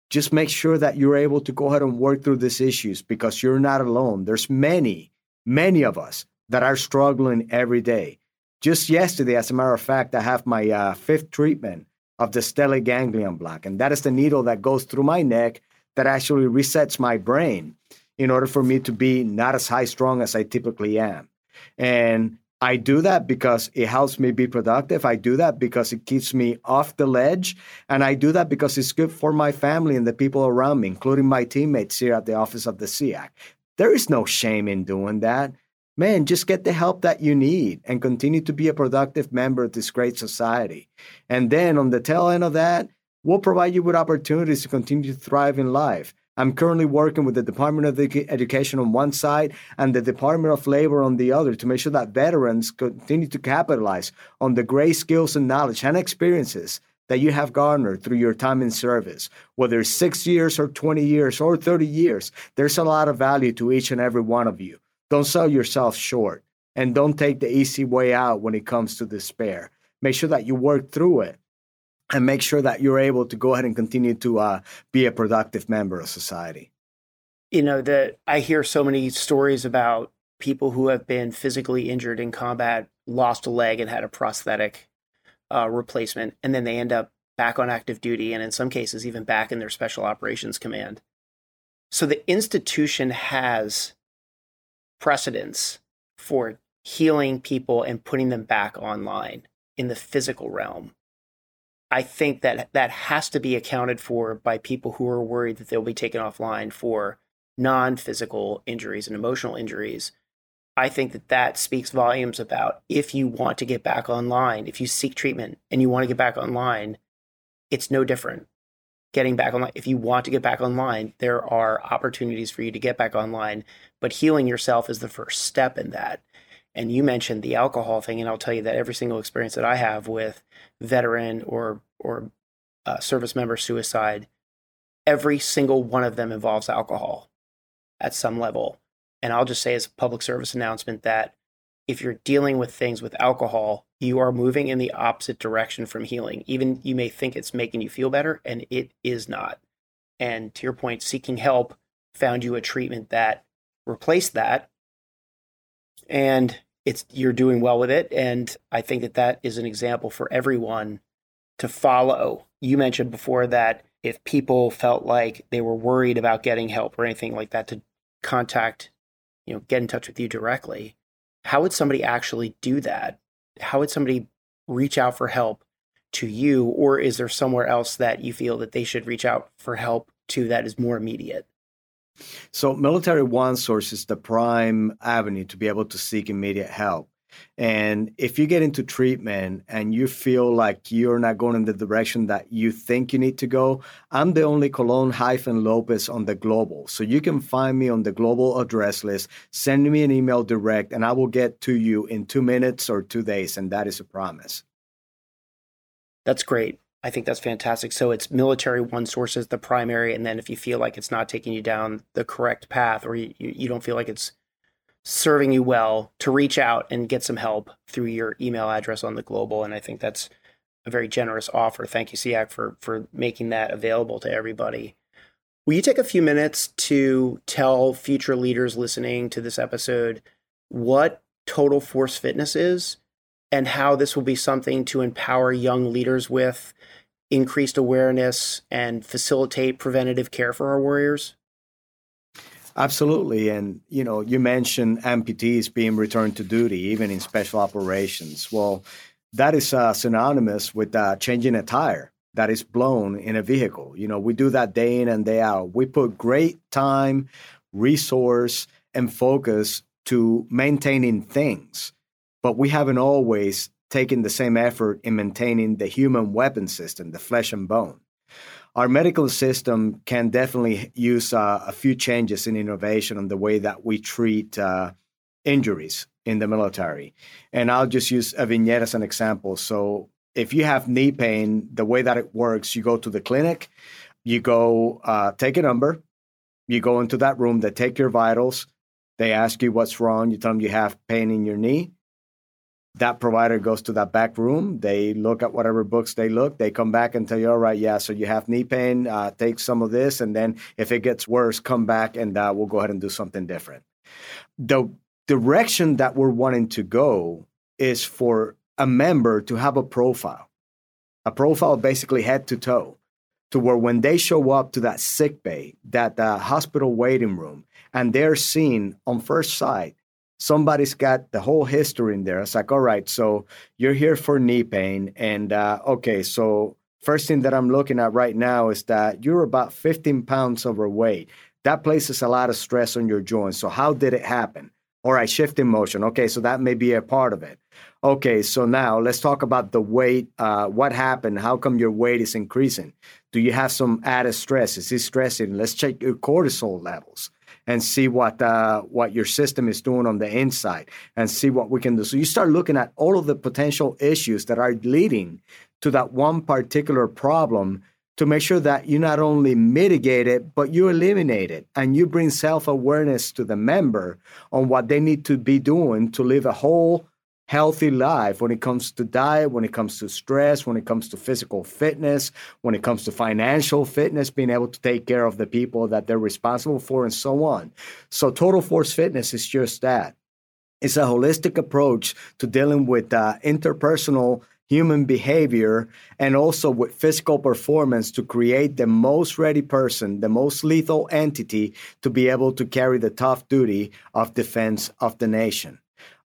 Just make sure that you're able to go ahead and work through these issues because you're not alone. There's many, many of us that are struggling every day. Just yesterday, as a matter of fact, I have my uh, fifth treatment of the stellate ganglion block. And that is the needle that goes through my neck that actually resets my brain in order for me to be not as high strung as I typically am. And I do that because it helps me be productive. I do that because it keeps me off the ledge. And I do that because it's good for my family and the people around me, including my teammates here at the office of the S E A C. There is no shame in doing that. Man, just get the help that you need and continue to be a productive member of this great society. And then on the tail end of that, we'll provide you with opportunities to continue to thrive in life. I'm currently working with the Department of Education on one side and the Department of Labor on the other to make sure that veterans continue to capitalize on the great skills and knowledge and experiences that you have garnered through your time in service. Whether it's six years or twenty years or thirty years, there's a lot of value to each and every one of you. Don't sell yourself short, and don't take the easy way out when it comes to despair. Make sure that you work through it, and make sure that you're able to go ahead and continue to uh, be a productive member of society. You know, the, I hear so many stories about people who have been physically injured in combat, lost a leg and had a prosthetic uh, replacement, and then they end up back on active duty, and in some cases, even back in their Special Operations Command. So the institution has precedence for healing people and putting them back online in the physical realm. I think that that has to be accounted for by people who are worried that they'll be taken offline for non-physical injuries and emotional injuries. I think that that speaks volumes about if you want to get back online, if you seek treatment and you want to get back online, it's no different. Getting back online. If you want to get back online, there are opportunities for you to get back online, but healing yourself is the first step in that. And you mentioned the alcohol thing, and I'll tell you that every single experience that I have with veteran or or uh, service member suicide, every single one of them involves alcohol at some level. And I'll just say as a public service announcement that if you're dealing with things with alcohol, you are moving in the opposite direction from healing. Even you may think it's making you feel better, and it is not. And to your point, seeking help found you a treatment that replaced that, and it's you're doing well with it. And I think that that is an example for everyone to follow. You mentioned before that if people felt like they were worried about getting help or anything like that, to contact, you know, get in touch with you directly. How would somebody actually do that? How would somebody reach out for help to you? Or is there somewhere else that you feel that they should reach out for help to that is more immediate? So Military OneSource is the prime avenue to be able to seek immediate help. And if you get into treatment and you feel like you're not going in the direction that you think you need to go, I'm the only Colon-Lopez on the global. So you can find me on the global address list, send me an email direct, and I will get to you in two minutes or two days. And that is a promise. That's great. I think that's fantastic. So it's Military OneSource is the primary. And then if you feel like it's not taking you down the correct path, or you, you don't feel like it's serving you well, to reach out and get some help through your email address on the global. And I think that's a very generous offer. Thank you, S E A C, for, for making that available to everybody. Will you take a few minutes to tell future leaders listening to this episode what Total Force Fitness is and how this will be something to empower young leaders with increased awareness and facilitate preventative care for our warriors? Absolutely. And, you know, you mentioned amputees being returned to duty, even in special operations. Well, that is uh, synonymous with uh, changing a tire that is blown in a vehicle. You know, we do that day in and day out. We put great time, resource, and focus to maintaining things, but we haven't always taken the same effort in maintaining the human weapon system, the flesh and bone. Our medical system can definitely use uh, a few changes in innovation on the way that we treat uh, injuries in the military. And I'll just use a vignette as an example. So if you have knee pain, the way that it works, you go to the clinic, you go uh, take a number, you go into that room, they take your vitals, they ask you what's wrong, you tell them you have pain in your knee. That provider goes to that back room, they look at whatever books they look, they come back and tell you, all right, yeah, so you have knee pain, uh, take some of this, and then if it gets worse, come back and uh, we'll go ahead and do something different. The direction that we're wanting to go is for a member to have a profile, a profile basically head to toe, to where when they show up to that sick bay, that uh, hospital waiting room, and they're seen on first sight, somebody's got the whole history in there. It's like, all right, so you're here for knee pain. And uh, okay, so first thing that I'm looking at right now is that you're about fifteen pounds overweight. That places a lot of stress on your joints. So how did it happen? All right, shifting motion. Okay, so that may be a part of it. Okay, so now let's talk about the weight. Uh, what happened? How come your weight is increasing? Do you have some added stress? Is this stressing? Let's check your cortisol levels and see what uh, what your system is doing on the inside and see what we can do. So you start looking at all of the potential issues that are leading to that one particular problem to make sure that you not only mitigate it, but you eliminate it. And you bring self-awareness to the member on what they need to be doing to live a whole healthy life when it comes to diet, when it comes to stress, when it comes to physical fitness, when it comes to financial fitness, being able to take care of the people that they're responsible for and so on. So Total Force Fitness is just that. It's a holistic approach to dealing with uh, interpersonal human behavior and also with physical performance to create the most ready person, the most lethal entity to be able to carry the tough duty of defense of the nation.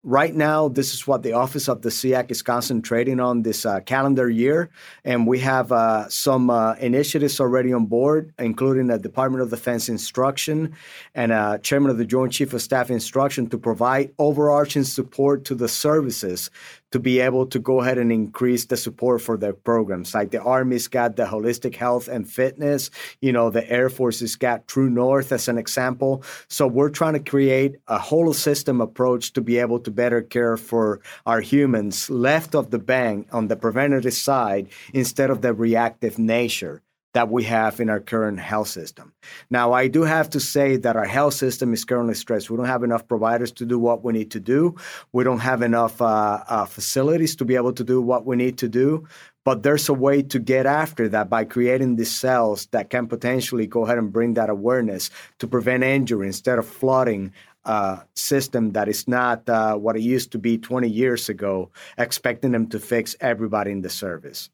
Right now, this is what the Office of the S E A C is concentrating on this uh, calendar year, and we have uh, some uh, initiatives already on board, including a Department of Defense instruction and a Chairman of the Joint Chief of Staff instruction to provide overarching support to the services to be able to go ahead and increase the support for their programs. Like the Army's got the holistic health and fitness, you know, the Air Force's got True North as an example. So we're trying to create a whole system approach to be able to better care for our humans left of the bank on the preventative side instead of the reactive nature that we have in our current health system. Now, I do have to say that our health system is currently stressed. We don't have enough providers to do what we need to do. We don't have enough uh, uh, facilities to be able to do what we need to do. But there's a way to get after that by creating these cells that can potentially go ahead and bring that awareness to prevent injury instead of flooding Uh, system that is not uh, what it used to be twenty years ago, expecting them to fix everybody in the service.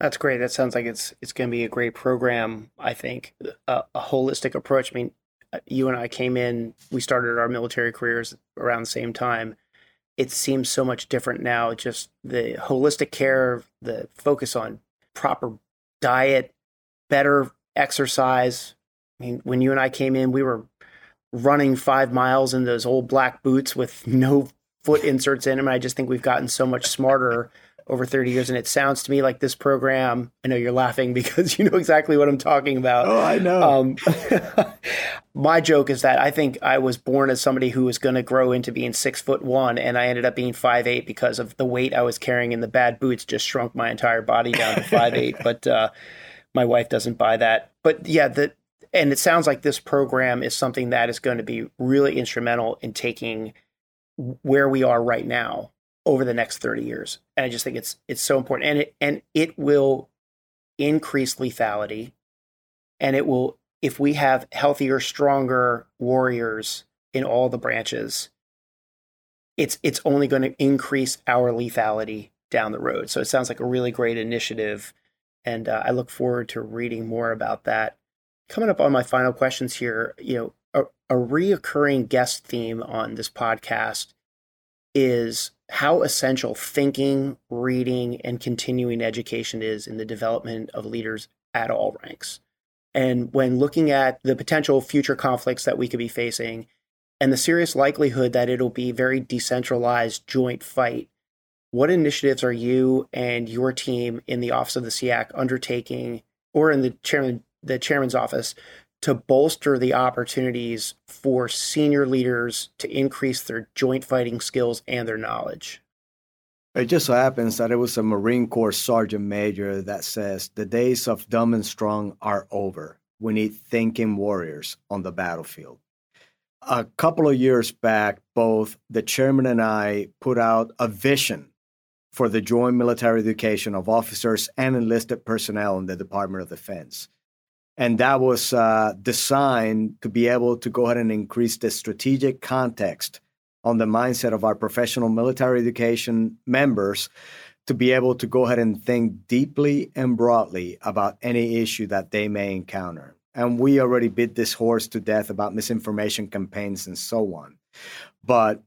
That's great. That sounds like it's it's going to be a great program, I think, uh, a holistic approach. I mean, you and I came in, we started our military careers around the same time. It seems so much different now, just the holistic care, the focus on proper diet, better exercise. I mean, when you and I came in, we were running five miles in those old black boots with no foot inserts in them. And I just think we've gotten so much smarter over thirty years. And it sounds to me like this program, I know you're laughing because you know exactly what I'm talking about. Oh, I know. Um, my joke is that I think I was born as somebody who was going to grow into being six foot one. And I ended up being five, eight because of the weight I was carrying in the bad boots just shrunk my entire body down to five, eight. But uh, my wife doesn't buy that. But yeah, the, And it sounds like this program is something that is going to be really instrumental in taking where we are right now over the next thirty years. And I just think it's it's so important. And it and it will increase lethality. And it will, if we have healthier, stronger warriors in all the branches, it's it's only going to increase our lethality down the road. So it sounds like a really great initiative. And uh, I look forward to reading more about that. Coming up on my final questions here, you know, a, a reoccurring guest theme on this podcast is how essential thinking, reading, and continuing education is in the development of leaders at all ranks. And when looking at the potential future conflicts that we could be facing and the serious likelihood that it'll be very decentralized joint fight, what initiatives are you and your team in the Office of the S E A C undertaking or in the chairman the chairman's office to bolster the opportunities for senior leaders to increase their joint fighting skills and their knowledge. It just so happens that it was a Marine Corps Sergeant Major that says, "The days of dumb and strong are over. We need thinking warriors on the battlefield." A couple of years back, both the chairman and I put out a vision for the joint military education of officers and enlisted personnel in the Department of Defense. And that was uh, designed to be able to go ahead and increase the strategic context on the mindset of our professional military education members to be able to go ahead and think deeply and broadly about any issue that they may encounter. And we already beat this horse to death about misinformation campaigns and so on. But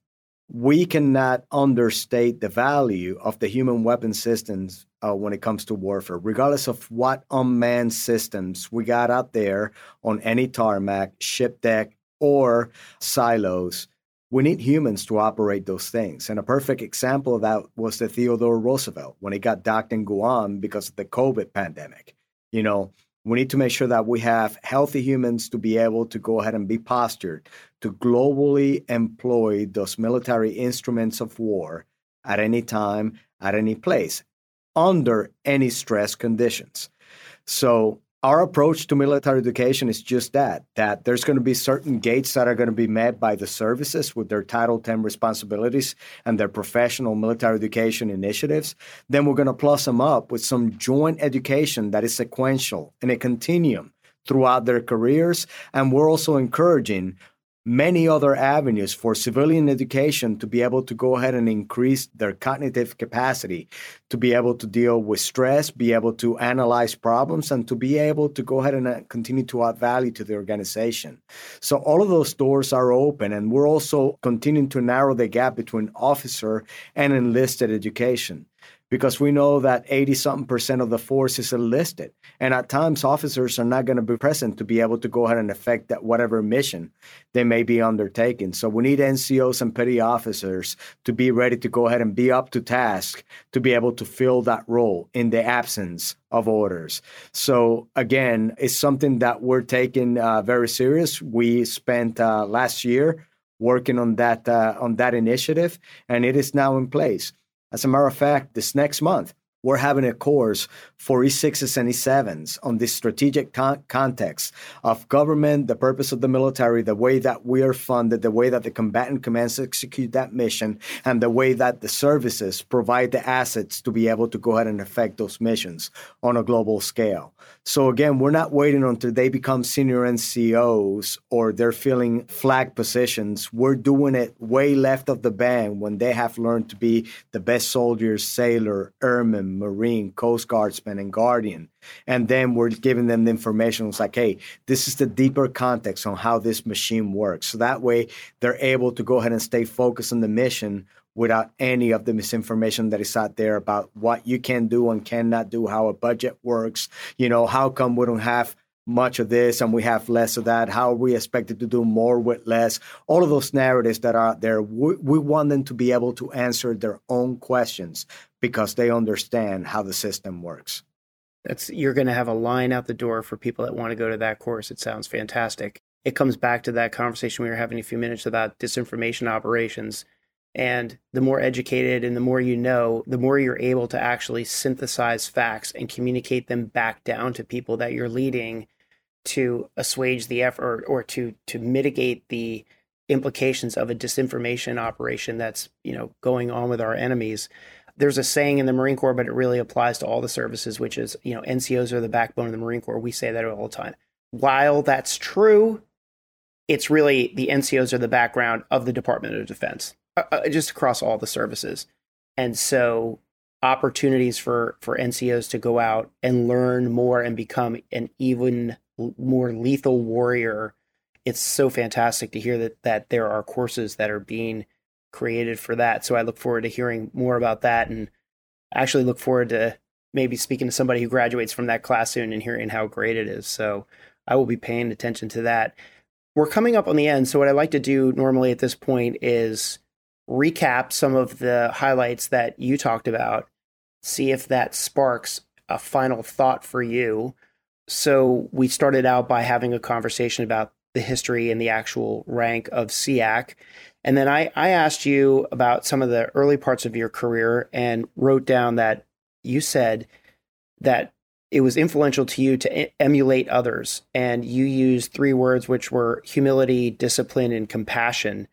we cannot understate the value of the human weapon systems uh, when it comes to warfare. Regardless of what unmanned systems we got out there on any tarmac, ship deck, or silos, we need humans to operate those things. And a perfect example of that was the Theodore Roosevelt when it got docked in Guam because of the COVID pandemic. You know, we need to make sure that we have healthy humans to be able to go ahead and be postured to globally employ those military instruments of war at any time, at any place, under any stress conditions. So our approach to military education is just that, that there's going to be certain gates that are going to be met by the services with their Title ten responsibilities and their professional military education initiatives. Then we're going to plus them up with some joint education that is sequential in a continuum throughout their careers. And we're also encouraging many other avenues for civilian education to be able to go ahead and increase their cognitive capacity, to be able to deal with stress, be able to analyze problems, and to be able to go ahead and continue to add value to the organization. So all of those doors are open, and we're also continuing to narrow the gap between officer and enlisted education, because we know that eighty-something percent of the force is enlisted. And at times, officers are not going to be present to be able to go ahead and effect that whatever mission they may be undertaking. So we need N C Os and petty officers to be ready to go ahead and be up to task to be able to fill that role in the absence of orders. So again, it's something that we're taking uh, very serious. We spent uh, last year working on that uh, on that initiative, and it is now in place. As a matter of fact, this next month, we're having a course for E sixes and E sevens on the strategic con- context of government, the purpose of the military, the way that we are funded, the way that the combatant commands execute that mission, and the way that the services provide the assets to be able to go ahead and effect those missions on a global scale. So again, we're not waiting until they become senior N C Os or they're filling flag positions. We're doing it way left of the band when they have learned to be the best soldier, sailor, airman, Marine, Coast Guardsman, and Guardian. And then we're giving them the information. It's like, hey, this is the deeper context on how this machine works. So that way they're able to go ahead and stay focused on the mission without any of the misinformation that is out there about what you can do and cannot do, how a budget works, you know, how come we don't have much of this and we have less of that, how are we expected to do more with less, all of those narratives that are out there. We, we want them to be able to answer their own questions because they understand how the system works. That's, you're going to have a line out the door for people that want to go to that course. It sounds fantastic. It comes back to that conversation we were having a few minutes about disinformation operations. And the more educated and the more you know, the more you're able to actually synthesize facts and communicate them back down to people that you're leading to assuage the effort or, or to to mitigate the implications of a disinformation operation that's, you know, going on with our enemies. There's a saying in the Marine Corps, but it really applies to all the services, which is, you know, N C Os are the backbone of the Marine Corps. We say that all the time. While that's true, it's really the N C Os are the background of the Department of Defense, uh, just across all the services. And so opportunities for, for N C Os to go out and learn more and become an even more lethal warrior. It's so fantastic to hear that that there are courses that are being created for that. So I look forward to hearing more about that, and actually look forward to maybe speaking to somebody who graduates from that class soon and hearing how great it is. So I will be paying attention to that. We're coming up on the end. So what I like to do normally at this point is recap some of the highlights that you talked about, see if that sparks a final thought for you. So we started out by having a conversation about the history and the actual rank of S I A C. And then I, I asked you about some of the early parts of your career and wrote down that you said that it was influential to you to emulate others. And you used three words, which were humility, discipline, and compassion.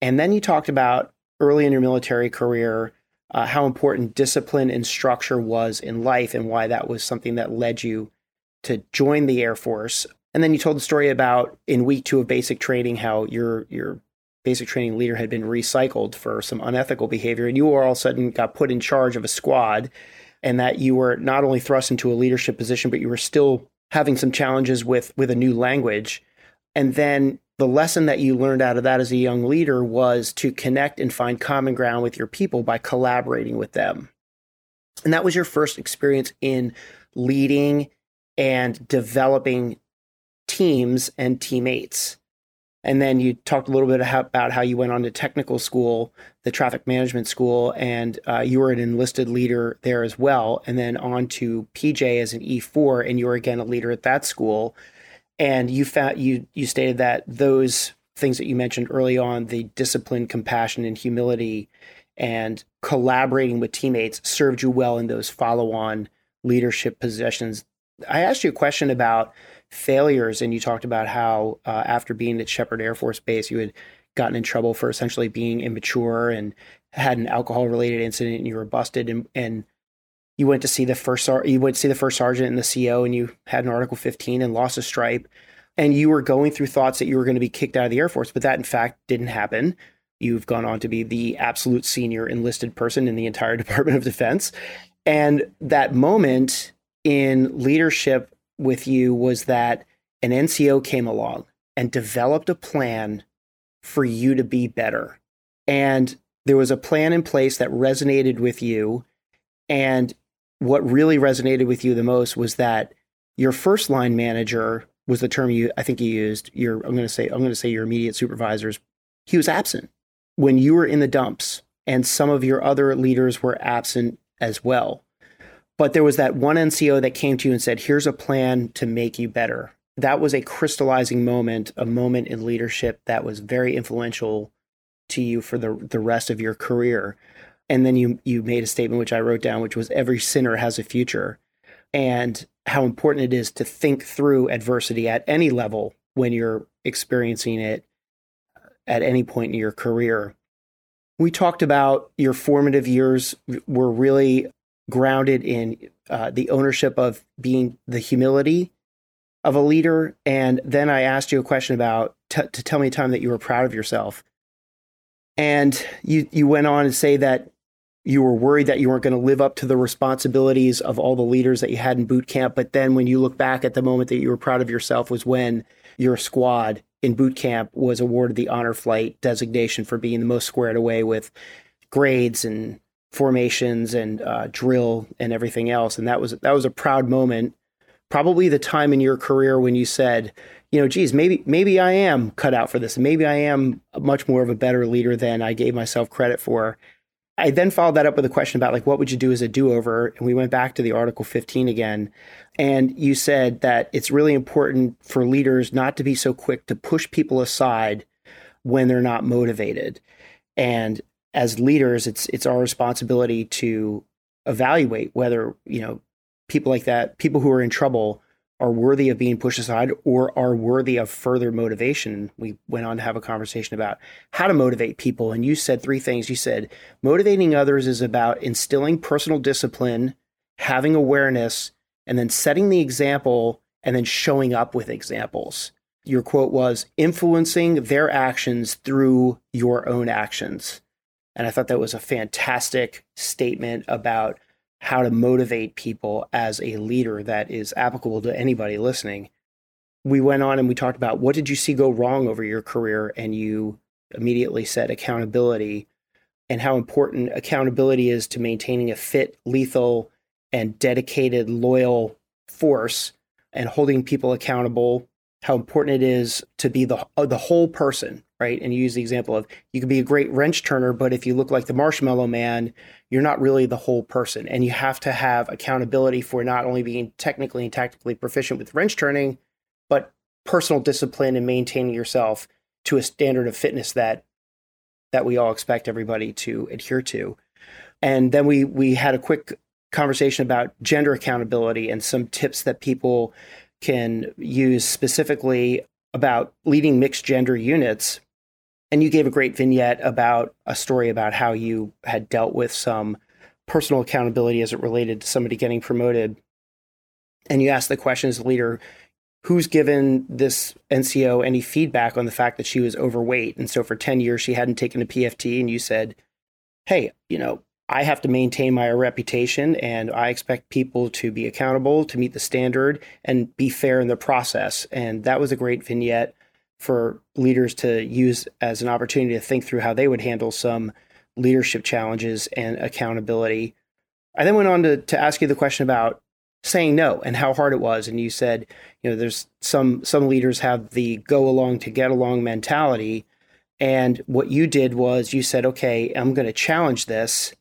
And then you talked about early in your military career, uh, how important discipline and structure was in life and why that was something that led you to join the Air Force. And then you told the story about in week two of basic training, how your your basic training leader had been recycled for some unethical behavior. And you all of a sudden got put in charge of a squad. And that you were not only thrust into a leadership position, but you were still having some challenges with, with a new language. And then the lesson that you learned out of that as a young leader was to connect and find common ground with your people by collaborating with them. And that was your first experience in leading and developing teams and teammates. And then you talked a little bit about how you went on to technical school, the traffic management school, and uh, you were an enlisted leader there as well. And then on to P J as an E four, and you were again a leader at that school. And you found, you you stated that those things that you mentioned early on, the discipline, compassion, and humility, and collaborating with teammates served you well in those follow-on leadership positions. I asked you a question about failures, and you talked about how uh, after being at Sheppard Air Force Base, you had gotten in trouble for essentially being immature and had an alcohol-related incident, and you were busted, and, and you went to see the first you went to see the first sergeant and the C O, and you had an Article fifteen and lost a stripe, and you were going through thoughts that you were going to be kicked out of the Air Force, but that in fact didn't happen. You've gone on to be the absolute senior enlisted person in the entire Department of Defense, and that moment in leadership with you was that an N C O came along and developed a plan for you to be better. And there was a plan in place that resonated with you. And what really resonated with you the most was that your first line manager was the term you, I think you used, your, I'm going to say, I'm going to say your immediate supervisors. He was absent when you were in the dumps, and some of your other leaders were absent as well. But there was that one N C O that came to you and said, here's a plan to make you better. That was a crystallizing moment, a moment in leadership that was very influential to you for the, the rest of your career. And then you you made a statement, which I wrote down, which was every sinner has a future, and how important it is to think through adversity at any level when you're experiencing it at any point in your career. We talked about your formative years were really grounded in uh, the ownership of being the humility of a leader. And then I asked you a question about t- to tell me a time that you were proud of yourself. And you, you went on to say that you were worried that you weren't going to live up to the responsibilities of all the leaders that you had in boot camp. But then when you look back at the moment that you were proud of yourself was when your squad in boot camp was awarded the honor flight designation for being the most squared away with grades and formations and uh, drill and everything else. And that was that was a proud moment, probably the time in your career when you said, you know, geez, maybe maybe I am cut out for this. Maybe I am much more of a better leader than I gave myself credit for. I then followed that up with a question about, like, what would you do as a do-over? And we went back to the Article fifteen again. And you said that it's really important for leaders not to be so quick to push people aside when they're not motivated. And as leaders, it's it's our responsibility to evaluate whether, you know, people like that, people who are in trouble, are worthy of being pushed aside or are worthy of further motivation. We went on to have a conversation about how to motivate people. And you said three things. You said motivating others is about instilling personal discipline, having awareness, and then setting the example, and then showing up with examples. Your quote was influencing their actions through your own actions. And I thought that was a fantastic statement about how to motivate people as a leader that is applicable to anybody listening. We went on and we talked about what did you see go wrong over your career, and you immediately said accountability, and how important accountability is to maintaining a fit, lethal, and dedicated, loyal force and holding people accountable, how important it is to be the, the whole person, right? And you use the example of, you could be a great wrench turner, but if you look like the marshmallow man, you're not really the whole person. And you have to have accountability for not only being technically and tactically proficient with wrench turning, but personal discipline and maintaining yourself to a standard of fitness that that we all expect everybody to adhere to. And then we we had a quick conversation about gender accountability and some tips that people can use specifically about leading mixed gender units. And you gave a great vignette about a story about how you had dealt with some personal accountability as it related to somebody getting promoted. And you asked the question as a leader, who's given this N C O any feedback on the fact that she was overweight? And so for ten years, she hadn't taken a P F T. And you said, hey, you know, I have to maintain my reputation, and I expect people to be accountable, to meet the standard, and be fair in the process. And that was a great vignette for leaders to use as an opportunity to think through how they would handle some leadership challenges and accountability. I then went on to, to ask you the question about saying no and how hard it was. And you said, you know, there's some some leaders have the go along to get along mentality. And what you did was you said, okay, I'm going to challenge this.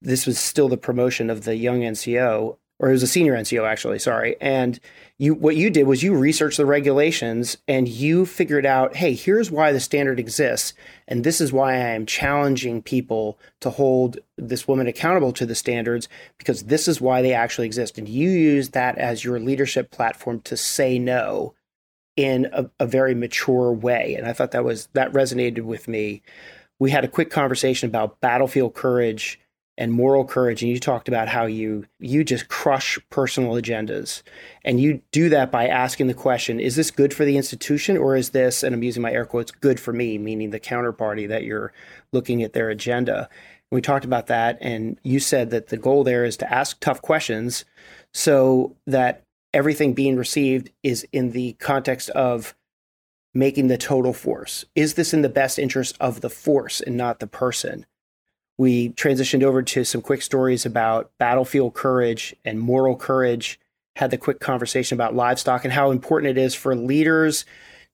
This was still the promotion of the young N C O, or it was a senior N C O, actually, sorry. And you, what you did was you researched the regulations and you figured out, hey, here's why the standard exists. And this is why I am challenging people to hold this woman accountable to the standards, because this is why they actually exist. And you use that as your leadership platform to say no in a, a very mature way. And I thought that was, that resonated with me. We had a quick conversation about battlefield courage and moral courage. And you talked about how you you just crush personal agendas. And you do that by asking the question, is this good for the institution, or is this, and I'm using my air quotes, good for me, meaning the counterparty that you're looking at their agenda. And we talked about that. And you said that the goal there is to ask tough questions so that everything being received is in the context of making the total force. Is this in the best interest of the force and not the person? We transitioned over to some quick stories about battlefield courage and moral courage, had the quick conversation about livestock and how important it is for leaders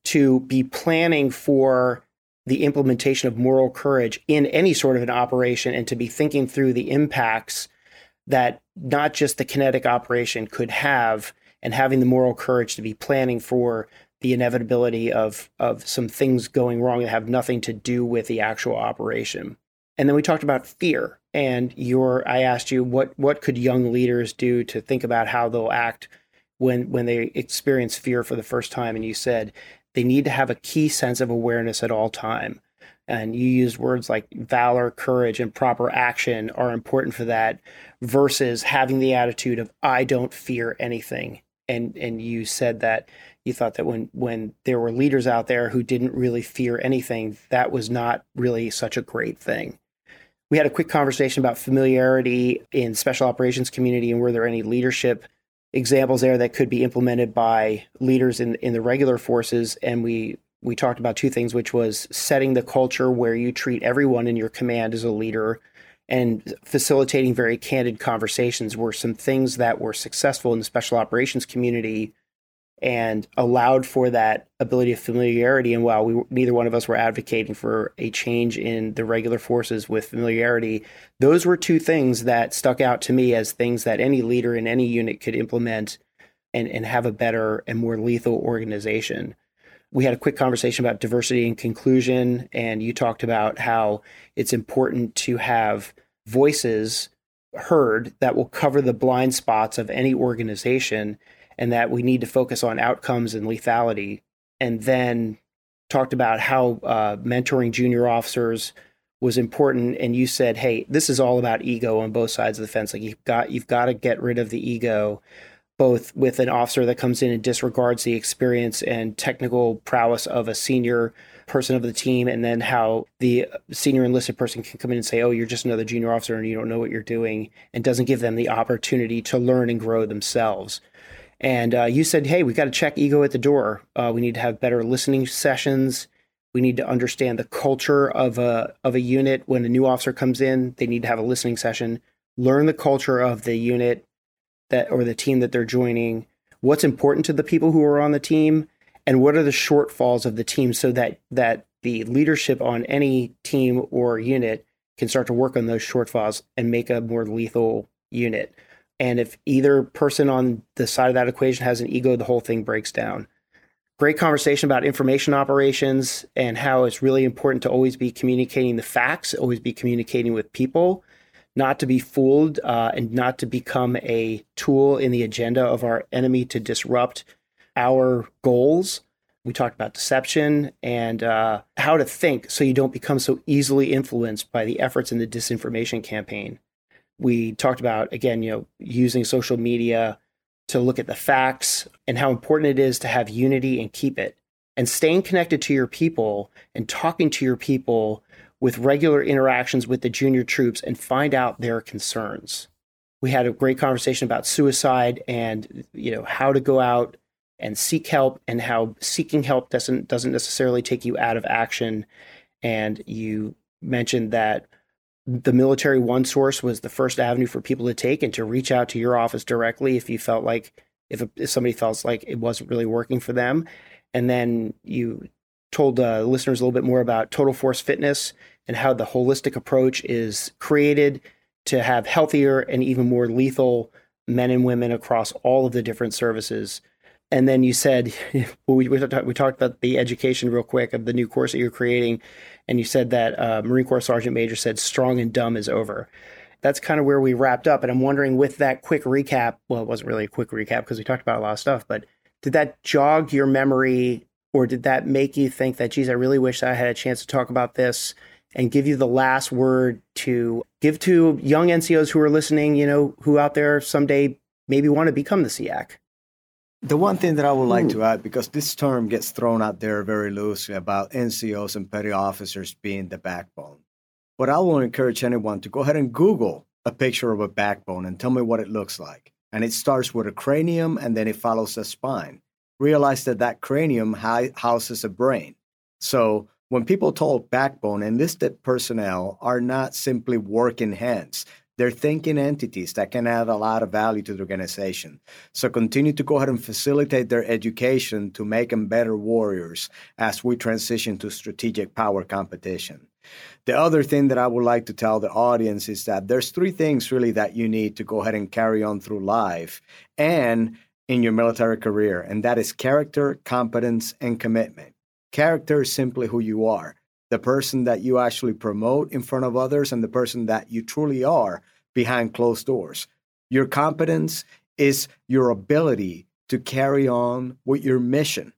to be planning for the implementation of moral courage in any sort of an operation, and to be thinking through the impacts that not just the kinetic operation could have, and having the moral courage to be planning for the inevitability of, of some things going wrong that have nothing to do with the actual operation. And then we talked about fear, and your, I asked you, what what could young leaders do to think about how they'll act when, when they experience fear for the first time? And you said they need to have a key sense of awareness at all time. And you used words like valor, courage, and proper action are important for that, versus having the attitude of, I don't fear anything. And and you said that you thought that when, when there were leaders out there who didn't really fear anything, that was not really such a great thing. We had a quick conversation about familiarity in special operations community, and were there any leadership examples there that could be implemented by leaders in, in the regular forces? And we, we talked about two things, which was setting the culture where you treat everyone in your command as a leader, and facilitating very candid conversations were some things that were successful in the special operations community and allowed for that ability of familiarity. And while we neither one of us were advocating for a change in the regular forces with familiarity, those were two things that stuck out to me as things that any leader in any unit could implement and, and have a better and more lethal organization. We had a quick conversation about diversity and inclusion, and you talked about how it's important to have voices heard that will cover the blind spots of any organization, and that we need to focus on outcomes and lethality. And then talked about how uh, mentoring junior officers was important. And you said, hey, this is all about ego on both sides of the fence. Like you've got, you've got to get rid of the ego, both with an officer that comes in and disregards the experience and technical prowess of a senior person of the team, and then how the senior enlisted person can come in and say, oh, you're just another junior officer and you don't know what you're doing, and doesn't give them the opportunity to learn and grow themselves. And uh, you said, hey, we've got to check ego at the door. Uh, we need to have better listening sessions. We need to understand the culture of a, of a unit. When a new officer comes in, they need to have a listening session, learn the culture of the unit, that or the team that they're joining, what's important to the people who are on the team, and what are the shortfalls of the team, so that that the leadership on any team or unit can start to work on those shortfalls and make a more lethal unit. And if either person on the side of that equation has an ego, the whole thing breaks down. Great conversation about information operations and how it's really important to always be communicating the facts, always be communicating with people, not to be fooled uh, and not to become a tool in the agenda of our enemy to disrupt our goals. We talked about deception and uh, how to think so you don't become so easily influenced by the efforts in the disinformation campaign. We talked about, again, you know, using social media to look at the facts and how important it is to have unity and keep it. And staying connected to your people and talking to your people with regular interactions with the junior troops and find out their concerns. We had a great conversation about suicide and, you know, how to go out and seek help, and how seeking help doesn't doesn't necessarily take you out of action. And you mentioned that the Military OneSource was the first avenue for people to take and to reach out to your office directly if you felt like, if, if somebody felt like it wasn't really working for them. And then you told uh, listeners a little bit more about Total Force Fitness and how the holistic approach is created to have healthier and even more lethal men and women across all of the different services. And then you said, well, we, we, talked, we talked about the education real quick of the new course that you're creating. And you said that uh, Marine Corps Sergeant Major said, strong and dumb is over. That's kind of where we wrapped up. And I'm wondering, with that quick recap, well, it wasn't really a quick recap because we talked about a lot of stuff, but did that jog your memory or did that make you think that, geez, I really wish I had a chance to talk about this, and give you the last word to give to young N C Os who are listening, you know, who out there someday maybe want to become the S E A C? The one thing that I would like Ooh. to add, because this term gets thrown out there very loosely about N C Os and petty officers being the backbone. But I will encourage anyone to go ahead and Google a picture of a backbone and tell me what it looks like. And it starts with a cranium and then it follows a spine. Realize that that cranium houses a brain. So when people talk backbone, enlisted personnel are not simply working hands. They're thinking entities that can add a lot of value to the organization. So continue to go ahead and facilitate their education to make them better warriors as we transition to strategic power competition. The other thing that I would like to tell the audience is that there's three things really that you need to go ahead and carry on through life and in your military career, and that is character, competence, and commitment. Character is simply who you are, the person that you actually promote in front of others, and the person that you truly are behind closed doors. Your competence is your ability to carry on with your mission,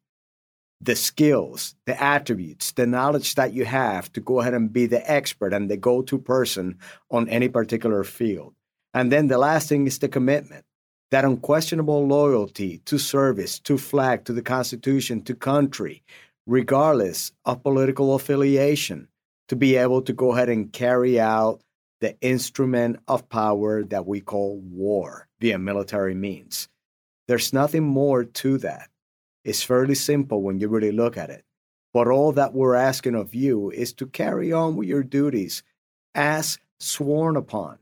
the skills, the attributes, the knowledge that you have to go ahead and be the expert and the go-to person on any particular field. And then the last thing is the commitment, that unquestionable loyalty to service, to flag, to the Constitution, to country, regardless of political affiliation, to be able to go ahead and carry out the instrument of power that we call war via military means. There's nothing more to that. It's fairly simple when you really look at it. But all that we're asking of you is to carry on with your duties as sworn upon.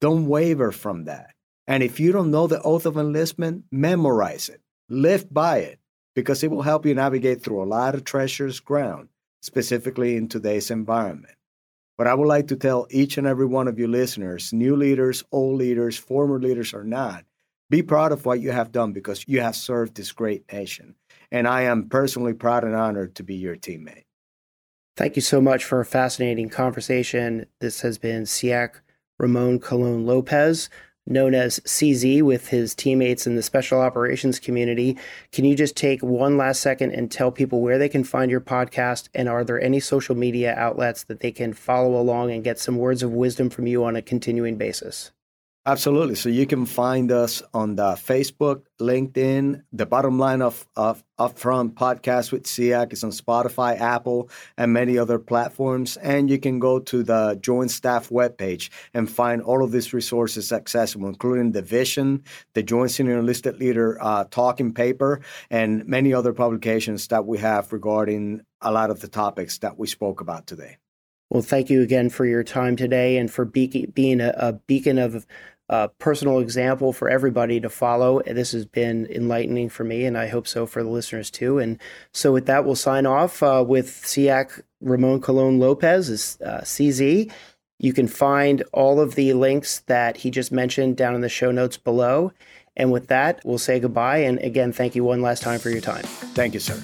Don't waver from that. And if you don't know the oath of enlistment, memorize it, live by it, because it will help you navigate through a lot of treacherous ground, specifically in today's environment. But I would like to tell each and every one of you listeners, new leaders, old leaders, former leaders or not, be proud of what you have done because you have served this great nation. And I am personally proud and honored to be your teammate. Thank you so much for a fascinating conversation. This has been S E A C Ramon Colon-Lopez, known as C Z, with his teammates in the special operations community. Can you just take one last second and tell people where they can find your podcast? And are there any social media outlets that they can follow along and get some words of wisdom from you on a continuing basis? Absolutely. So you can find us on the Facebook, LinkedIn, the Bottom Line of of Upfront Podcast with S E A C is on Spotify, Apple, and many other platforms. And you can go to the Joint Staff webpage and find all of these resources accessible, including the Vision, the Joint Senior Enlisted Leader uh, Talking Paper, and many other publications that we have regarding a lot of the topics that we spoke about today. Well, thank you again for your time today and for be- being a, a beacon of uh, personal example for everybody to follow. This has been enlightening for me, and I hope so for the listeners too. And so with that, we'll sign off uh, with S I A C Ramon Colon-Lopez, is uh, C Z. You can find all of the links that he just mentioned down in the show notes below. And with that, we'll say goodbye. And again, thank you one last time for your time. Thank you, sir.